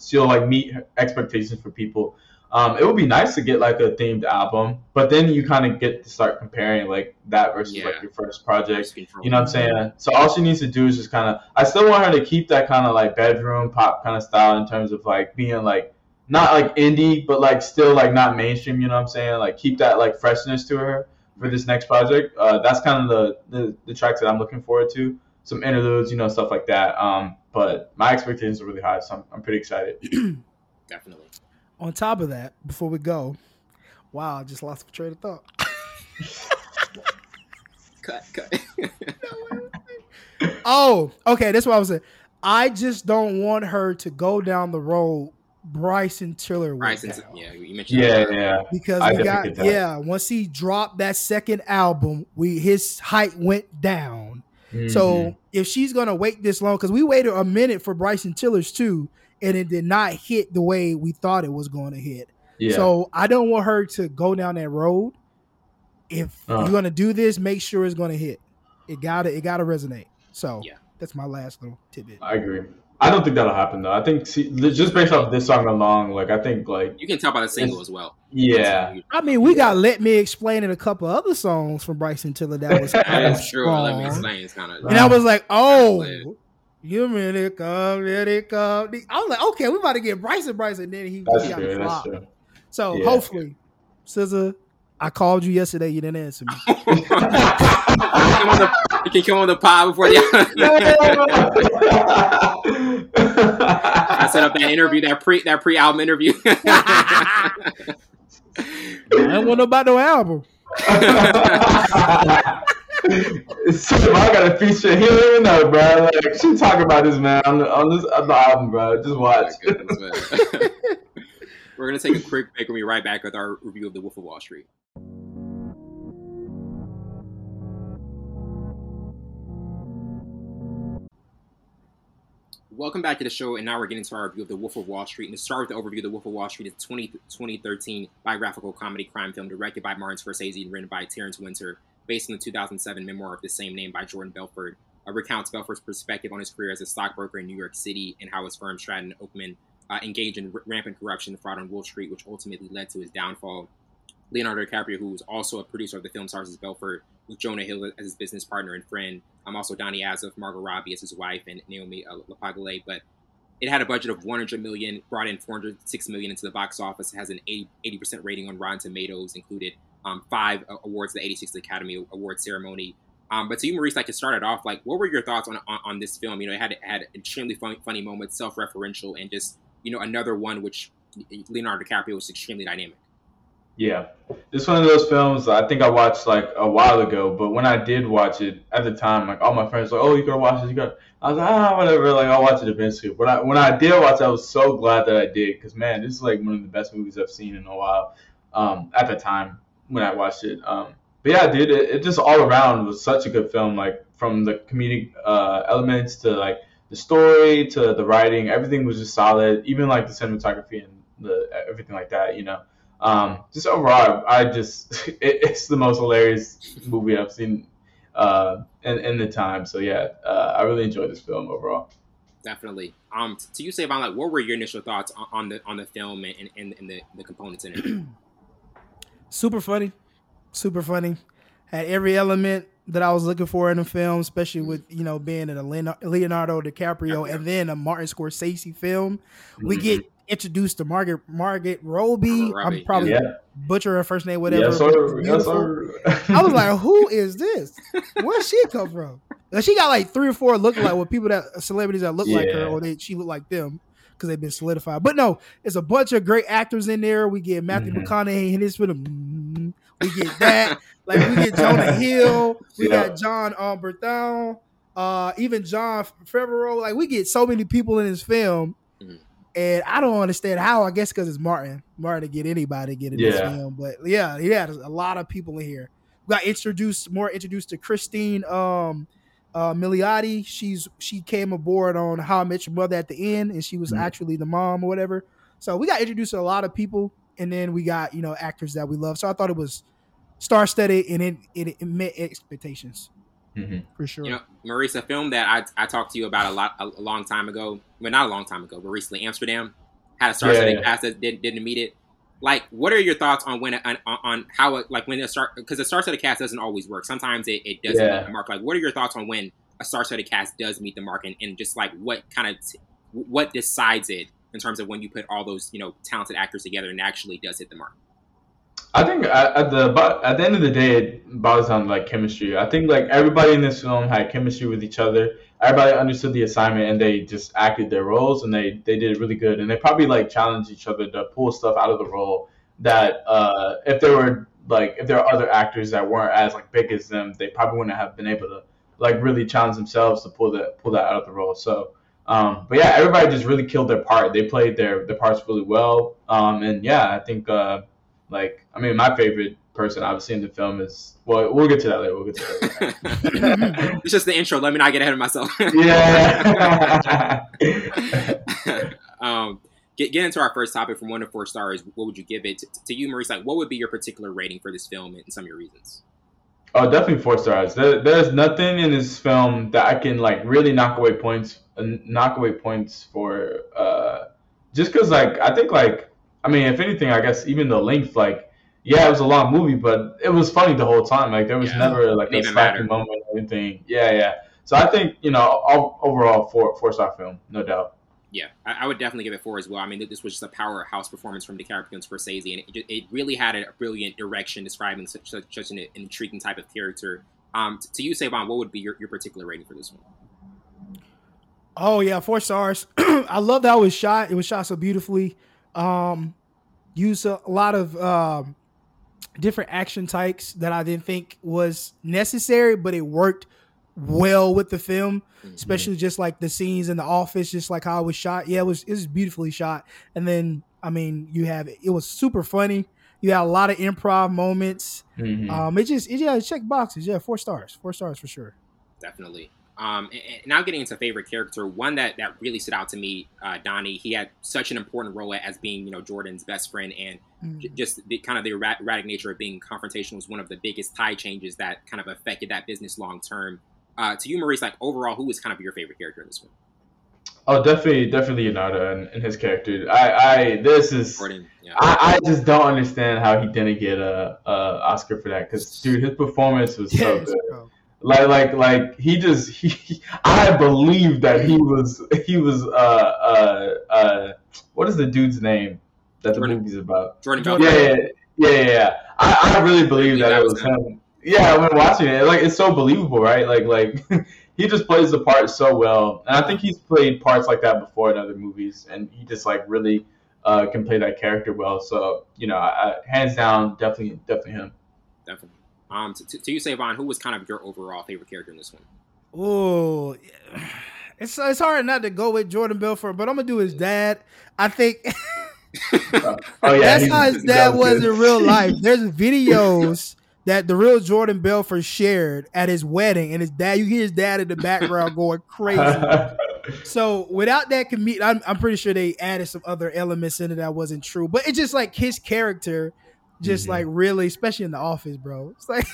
she'll like meet expectations for people. It would be nice to get like a themed album, but then you kind of get to start comparing like that versus like your first project. You know what I'm saying? So all she needs to do is just kind of. I still want her to keep that kind of like bedroom pop kind of style in terms of like being like not like indie, but like still like not mainstream. You know what I'm saying? Like keep that like freshness to her. for this next project. That's kind of the tracks that I'm looking forward to. Some interludes, you know, stuff like that. But my expectations are really high, so I'm pretty excited. Definitely. On top of that, before we go, wow, I just lost my train of thought. Cut. Oh, okay, that's what I was saying. I just don't want her to go down the road Bryson Tiller went down. Yeah, you mentioned that. Yeah. Because once he dropped that second album, his height went down. Mm-hmm. So if she's going to wait this long, because we waited a minute for Bryson Tiller's too, and it did not hit the way we thought it was going to hit. Yeah. So I don't want her to go down that road. If you're going to do this, make sure it's going to hit. It gotta resonate. So that's my last little tidbit. I agree. I don't think that'll happen though. I think just based off this song alone, you can tell by the single as well. Yeah. I mean, we got "Let Me Explain" and a couple other songs from Bryson Tiller that was that's true. "Let Me Explain" is kind of. And I was like, oh, you mean it come, let it come. I was like, okay, we about to get Bryson, and then he got flopped. So hopefully, SZA, I called you yesterday. You didn't answer me. You can come on the pod before you. I set up that interview, that pre album interview. I don't want nobody no album. So I got a feature here, no, bro. Like she talking about this man on the album, bro. Just watch. Oh goodness, we're gonna take a quick break and we'll be right back with our review of The Wolf of Wall Street. Welcome back to the show, and now we're getting to our review of The Wolf of Wall Street. And to start with the overview, The Wolf of Wall Street is a 2013 biographical comedy crime film directed by Martin Scorsese and written by Terrence Winter, based on the 2007 memoir of the same name by Jordan Belfort. It recounts Belfort's perspective on his career as a stockbroker in New York City and how his firm Stratton Oakman engaged in rampant corruption and fraud on Wall Street, which ultimately led to his downfall. Leonardo DiCaprio, who was also a producer of the film, stars as Belfort, with Jonah Hill as his business partner and friend. I'm also Donny Asif, Margot Robbie as his wife, and Naomi LaPaglia. But it had a budget of $100 million, brought in $406 million into the box office. It has an 80% rating on Rotten Tomatoes, included 5 awards, the 86th Academy Award ceremony. But to you, Maurice, to start it off, what were your thoughts on this film? You know, it had extremely funny moments, self-referential, and just, you know, another one which Leonardo DiCaprio was extremely dynamic. Yeah, it's one of those films I think I watched a while ago, but when I did watch it at the time, all my friends were like, oh, you gotta watch it, you gotta. I was like, whatever, I'll watch it eventually. But when I did watch it, I was so glad that I did, because man, this is one of the best movies I've seen in a while at the time when I watched it. But yeah, dude, it just all around was such a good film, from the comedic elements to the story to the writing, everything was just solid, even the cinematography and the everything like that, you know. Just overall, it's the most hilarious movie I've seen in the time. So yeah, I really enjoyed this film overall. Definitely. To you, Savon, what were your initial thoughts on the film and the components in it? Super funny. Had every element that I was looking for in a film, especially with, you know, being in a Leonardo DiCaprio and then a Martin Scorsese film. We get introduced to Margaret Robbie. I'm probably butchering her first name, whatever. I was like, who is this? Where'd she come from? And she got 3 or 4 look-alike with people celebrities that look like her, or she look like them because they've been solidified. But no, it's a bunch of great actors in there. We get Matthew McConaughey in this film. We get that. We get Jonah Hill. We got John Berthon. Even John Favreau. We get so many people in this film. And I don't understand how, I guess because it's Martin. Martin to get anybody to get in this film. But yeah, he had a lot of people in here. We got introduced to Christine Milioti. She came aboard on How I Met Your Mother at the end, and she was actually the mom or whatever. So we got introduced to a lot of people, and then we got, you know, actors that we love. So I thought it was star-studded, and it met expectations. Mm-hmm. For sure. You know, Maurice, a film that I talked to you about a long time ago, well, not a long time ago, but recently, Amsterdam, had a star-studded cast that didn't meet it. What are your thoughts on because a star-studded cast doesn't always work. Sometimes it doesn't meet the mark. What are your thoughts on when a star-studded cast does meet the mark, and just what decides it in terms of when you put all those, you know, talented actors together and actually does hit the mark? I think at the end of the day, it boils down to like chemistry. I think like everybody in this film had chemistry with each other. Everybody understood the assignment and they just acted their roles, and they did really good. And they probably like challenged each other to pull stuff out of the role that if there are other actors that weren't as like big as them, they probably wouldn't have been able to like really challenge themselves to pull that out of the role. So. But yeah, everybody just really killed their part. They played their parts really well. And yeah, I think my favorite person obviously in the film is, well, we'll get to that later. It's just the intro. Let me not get ahead of myself. Yeah. Get into our first topic from 1 to 4 stars. What would you give it to you, Maurice? Like, what would be your particular rating for this film and some of your reasons? Oh, definitely 4 stars. There's nothing in this film that I can like really knock away points for. Just because like I think like I mean, if anything, I guess even the length, like yeah, it was a long movie, but it was funny the whole time. Like there was never like a slacking moment or anything. Yeah, yeah. So I think overall 4-star film, no doubt. Yeah, I would definitely give it 4 as well. I mean, this was just a powerhouse performance from DiCaprio and Scorsese, and it really had a brilliant direction describing such an intriguing type of character. To you, Savon, what would be your particular rating for this one? Oh, yeah, 4 stars. I loved how it was shot. It was shot so beautifully. Used a lot of different action types that I didn't think was necessary, but it worked well with the film, especially just like the scenes in the office, just like how it was shot. Yeah, it was beautifully shot. And then I mean, it was super funny. You had a lot of improv moments. It checked boxes. Yeah, 4 stars for sure. Definitely. And now getting into favorite character, one that really stood out to me, Donnie. He had such an important role as being, Jordan's best friend, and just the kind of the erratic nature of being confrontational was one of the biggest tide changes that kind of affected that business long term. To you, Maurice, like overall, who was kind of your favorite character in this one? Oh, definitely Leonardo and his character. I just don't understand how he didn't get a Oscar for that, because dude, his performance was so good. Bro. Like he I believe that he was what is the dude's name that the movie's about? Jordan Belfort. Yeah. I really believe that it was him. Yeah, when watching it, like it's so believable, right? Like he just plays the part so well, and I think he's played parts like that before in other movies, and he just like really can play that character well. So hands down, definitely him. Definitely. To you, Savon, who was kind of your overall favorite character in this one? Oh, it's hard not to go with Jordan Belfort, but I'm gonna do his dad. I think. That's how his dad was in real life. There's videos that the real Jordan Belfort shared at his wedding, and his dad, you hear his dad in the background going crazy. So without that comedian, I'm pretty sure they added some other elements into that wasn't true, but it's just like his character just like really, especially in the office, bro. It's like,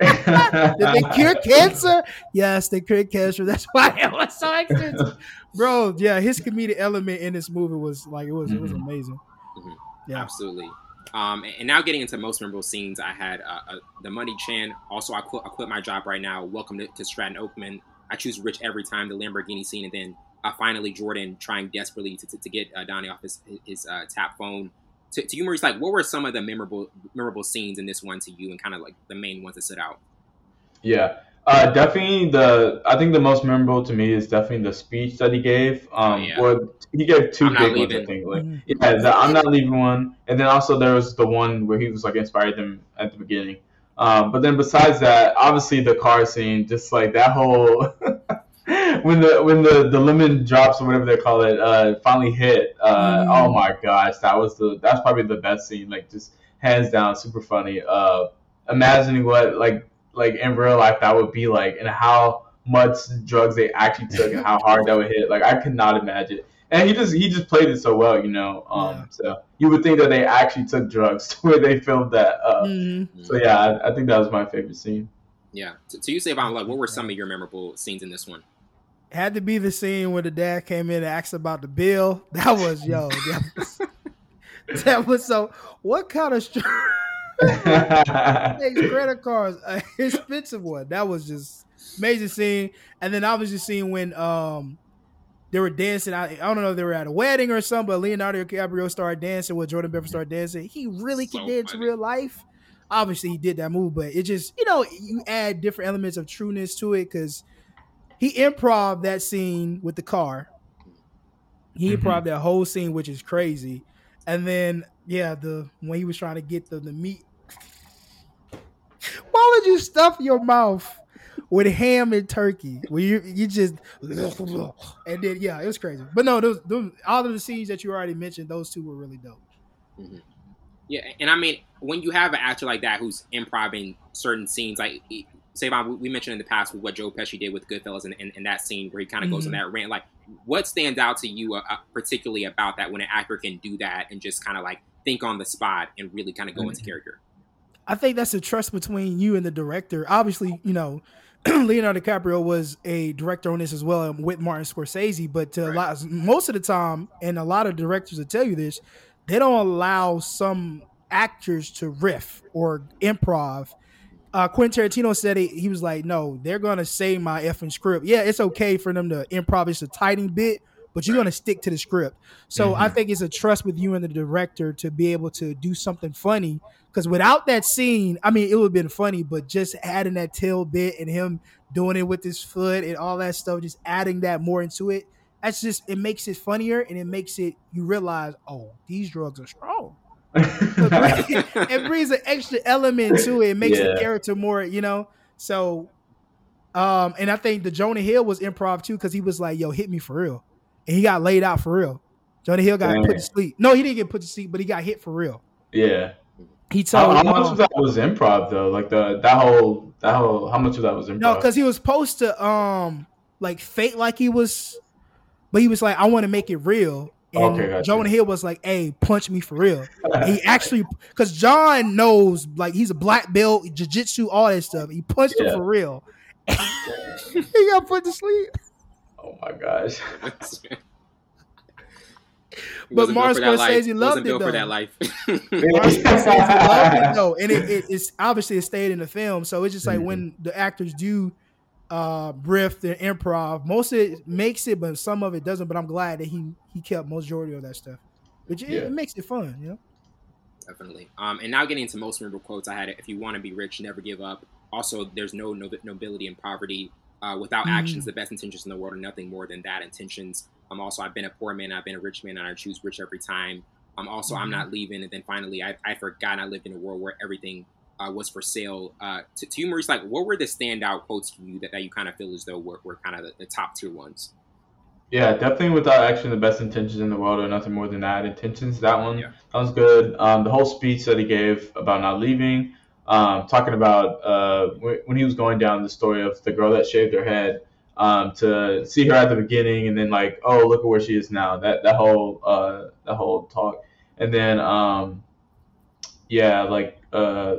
did they cure cancer? Yes, they cured cancer. That's why it was so expensive. Bro, yeah, his comedic element in this movie was like, it was amazing. Mm-hmm. Yeah, absolutely. And now getting into most memorable scenes, I had the Money Chan. Also, I quit my job right now. Welcome to Stratton Oakman. I choose Rich every time. The Lamborghini scene, and then finally Jordan trying desperately to get Donnie off his tap phone. To you, Maurice, like what were some of the memorable scenes in this one to you, and kind of like the main ones that stood out? Yeah, definitely I think the most memorable to me is definitely the speech that he gave. Well, he gave two big ones, I think. Like, I'm not leaving one, and then also there was the one where he was like inspired them at the beginning. But then besides that, obviously the car scene, just like that whole when the lemon drops or whatever they call it finally hit. Oh my gosh, that's probably the best scene. Like just hands down, super funny. Imagining what like in real life that would be like, and how much drugs they actually took and how hard that would hit. Like I could not imagine. And he just played it so well, So you would think that they actually took drugs where they filmed that. So yeah, I think that was my favorite scene. Yeah. So you say, Von, like, what were some of your memorable scenes in this one? It had to be the scene where the dad came in and asked about the bill. That was so. What kind of credit cards, an expensive one. That was just amazing scene. And then obviously seeing when They were dancing. I don't know if they were at a wedding or something, but Leonardo DiCaprio started dancing with Jordan Belfort started dancing. He really can dance in real life. Obviously, he did that move, but it just, you know, you add different elements of trueness to it because he improv that scene with the car. He improv that whole scene, which is crazy. And then, yeah, when he was trying to get the meat. Why would you stuff your mouth with ham and turkey? Where you just, and then yeah, it was crazy. But no, those all of the scenes that you already mentioned, those two were really dope. Mm-hmm. Yeah, and I mean, when you have an actor like that who's improvising certain scenes, like Savon, we mentioned in the past what Joe Pesci did with Goodfellas, and that scene where he kind of goes on that rant. Like, what stands out to you particularly about that when an actor can do that and just kind of like think on the spot and really kind of go into character? I think that's the trust between you and the director. Obviously, you know, Leonardo DiCaprio was a director on this as well with Martin Scorsese, but most of the time, and a lot of directors will tell you this, they don't allow some actors to riff or improv. Quentin Tarantino said he was like, no, they're going to say my effing script. Yeah, it's okay for them to improv. It's a tiny bit, but you're going to stick to the script. So I think it's a trust with you and the director to be able to do something funny. Because without that scene, I mean, it would have been funny, but just adding that tail bit and him doing it with his foot and all that stuff, just adding that more into it, that's just, it makes it funnier and it makes it, you realize, oh, these drugs are strong. It brings an extra element to it. It makes the character more, you know? So, and I think the Jonah Hill was improv too, because he was like, yo, hit me for real. And he got laid out for real. Jonah Hill got put to sleep. No, he didn't get put to sleep, but he got hit for real. Yeah. He told how much of that was improv though? Like that whole how much of that was improv? No, because he was supposed to like fake like he was, but he was like, I want to make it real. And okay, Jonah Hill was like, hey, punch me for real. And he actually, because John knows, like, he's a black belt, jiu-jitsu, all that stuff. He punched him for real. He got put to sleep. Oh my gosh. But Martin Scorsese loved it, though. For that life. Martin Scorsese loved it, though. And it's obviously it stayed in the film. So it's just like when the actors do riff and improv, most of it makes it, but some of it doesn't. But I'm glad that he kept majority of that stuff. But it makes it fun, you know? Definitely. And now getting into most memorable quotes I had, if you want to be rich, never give up. Also, there's no nobility in poverty. Without actions, the best intentions in the world are nothing more than that, intentions. Also, I've been a poor man, I've been a rich man, and I choose rich every time. Also, I'm not leaving. And then finally, I forgot I lived in a world where everything was for sale. To you, Maurice, like, what were the standout quotes to you that you kind of feel as though were kind of the top tier ones? Yeah, definitely without action, the best intentions in the world are nothing more than that, intentions. That one, that was good. The whole speech that he gave about not leaving. Talking about when he was going down the story of the girl that shaved her head, to see her at the beginning and then like, oh, look at where she is now. That whole talk, and then like I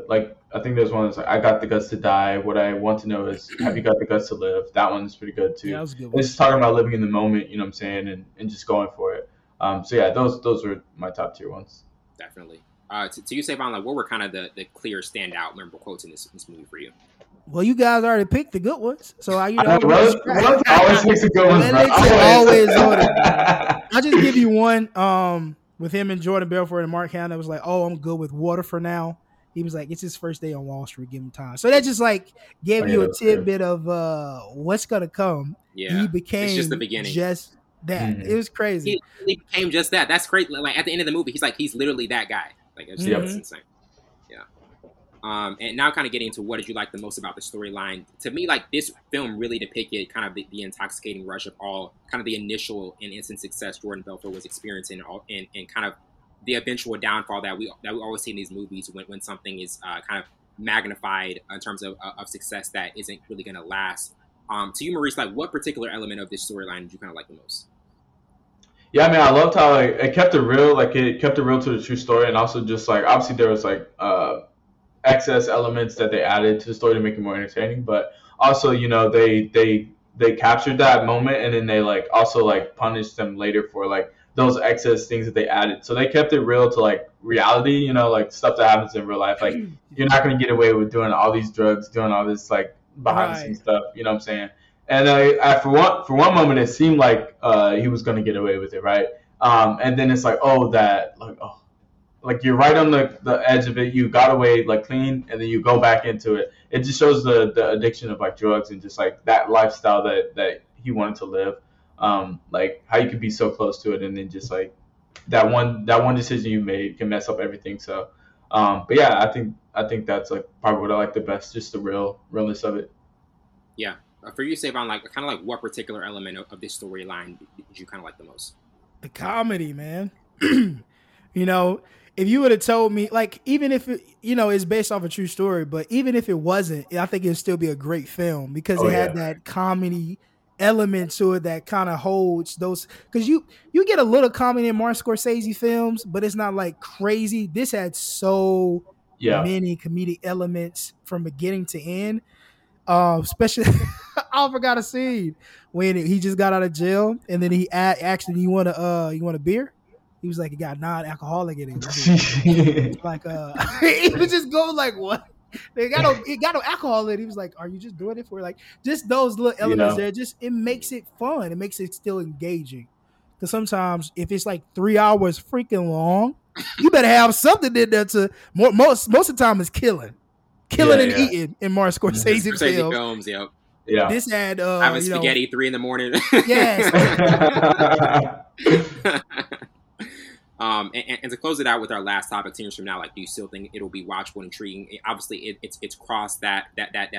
think there's one that's like, I got the guts to die. What I want to know is, have you got the guts to live? That one's pretty good too. Yeah, that was a good one. It's talking about living in the moment, you know what I'm saying, and just going for it. So yeah, those were my top tier ones. Definitely. To you, Savon, like, what were kind of the clear standout memorable quotes in this movie for you? Well, you guys already picked the good ones, so always picks the good ones. I'll just give you one with him and Jordan Belfort and Mark Hanna. It was like, oh, I'm good with water for now. He was like, it's his first day on Wall Street, give him time. So that just like gave you a tidbit of what's gonna come. Yeah, he became it's just the beginning. Just that it was crazy. He became just that. That's crazy. Like at the end of the movie, he's literally that guy. Like, it's insane. Yeah. And now kind of getting into what did you like the most about the storyline. To me, like, this film really depicted kind of the intoxicating rush of all, kind of the initial and instant success Jordan Belfort was experiencing and kind of the eventual downfall that we always see in these movies when something is kind of magnified in terms of success that isn't really going to last. To you, Maurice, like, what particular element of this storyline did you kind of like the most? Yeah, I mean, I loved how like, it kept it real to the true story, and also just like obviously there was like excess elements that they added to the story to make it more entertaining, but also, you know, they captured that moment and then they like also like punished them later for like those excess things that they added. So they kept it real to like reality, you know, like stuff that happens in real life. Like you're not gonna get away with doing all these drugs, doing all this like behind the scenes stuff, you know what I'm saying? And I for one moment, it seemed like he was going to get away with it, right? And then it's like, like you're right on the edge of it. You got away like clean, and then you go back into it. It just shows the addiction of like drugs and just like that lifestyle that he wanted to live. Like how you could be so close to it, and then just like that one decision you made can mess up everything. So, but yeah, I think that's like probably what I like the best, just the realness of it. Yeah, for you, Savon, like kind of like what particular element of this storyline did you kind of like the most? The comedy, man. You know, if you would have told me, like, even if it, you know, it's based off a true story, but even if it wasn't, I think it'd still be a great film because it had that comedy element to it that kind of holds those. Because you get a little comedy in Martin Scorsese films, but it's not like crazy. This had so many comedic elements from beginning to end. Especially, I forgot a scene when he just got out of jail, and then he actually, you want a beer? He was like, he got non-alcoholic in it. Like, he would just go like, what? It got no alcohol in it. He was like, are you just doing it for like, just those little elements there. Just, it makes it fun. It makes it still engaging. Because sometimes if it's like 3 hours freaking long, you better have something in there to, most of the time it's killing and eating in Martin Scorsese films. Yep. Yeah. This had, having spaghetti 3 a.m. Yes. And to close it out with our last topic, 10 years from now, like, do you still think it'll be watchable and intriguing? Obviously, it's crossed that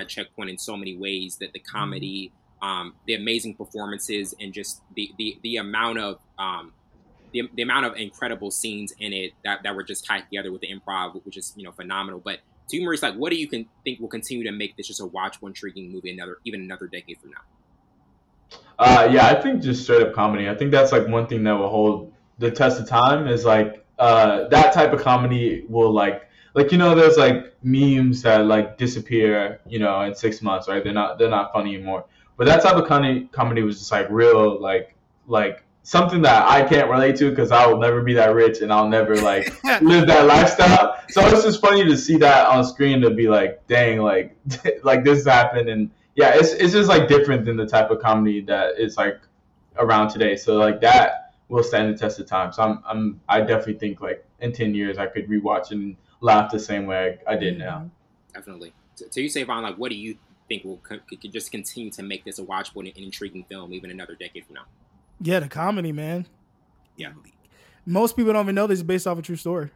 checkpoint in so many ways, that the comedy, the amazing performances, and just the amount of the amount of incredible scenes in it that were just tied together with the improv, which is phenomenal. But to you, Maurice, like, what do you think will continue to make this just a watchable, intriguing movie another decade from now? I think just straight up comedy. I think that's like one thing that will hold the test of time, is like that type of comedy will like there's like memes that like disappear in 6 months, right? They're not funny anymore. But that type of comedy was just like real, like something that I can't relate to because I will never be that rich and I'll never like live that lifestyle. So it's just funny to see that on screen, to be like, dang, like like this happened. And yeah, it's just like different than the type of comedy that is like around today. So like that will stand the test of time. So I definitely think like in 10 years I could rewatch and laugh the same way I did now. Definitely. So you say, Vaughn, like, what do you think will just continue to make this a watchable and intriguing film even another decade from now? Yeah, the comedy, man. Yeah. Most people don't even know this is based off a true story.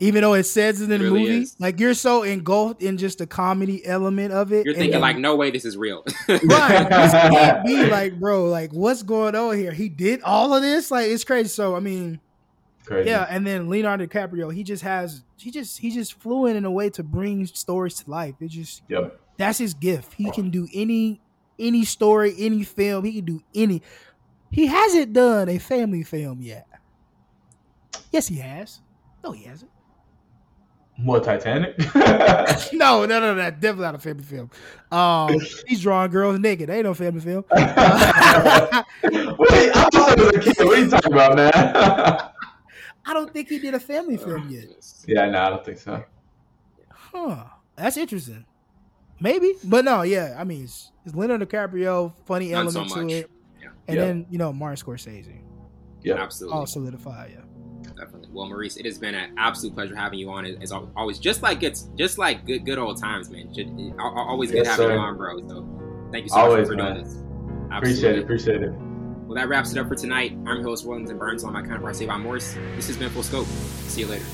Even though it says it in the movie, like, you're so engulfed in just the comedy element of it. You're thinking, like, no way this is real. Right. This can't be, like, bro, like, what's going on here? He did all of this? Like, it's crazy. So, I mean, yeah. And then Leonardo DiCaprio, he just flew in a way to bring stories to life. It just, that's his gift. He can do any story, any film. He can do any. He hasn't done a family film yet. Yes, he has. No, he hasn't. More Titanic? No, that's definitely not a family film. He's drawing girls naked. That ain't no family film. Wait, I thought I was a kid. What are you talking about, man? I don't think he did a family film yet. Yeah, no, I don't think so. Huh. That's interesting. Maybe. But no, yeah. I mean, it's Leonardo DiCaprio, funny not element so to it. Yeah. And then, Martin Scorsese. Yeah, absolutely. All solidified, yeah. Definitely. Well, Maurice, it has been an absolute pleasure having you on. As always, just like good old times, man. Always good having you on, bro. So thank you so much for doing this. Absolutely. Appreciate it. Well, that wraps it up for tonight. I'm your host, Williams and Burns, on my counterpart, Savon Morris. This has been Full Scope. See you later.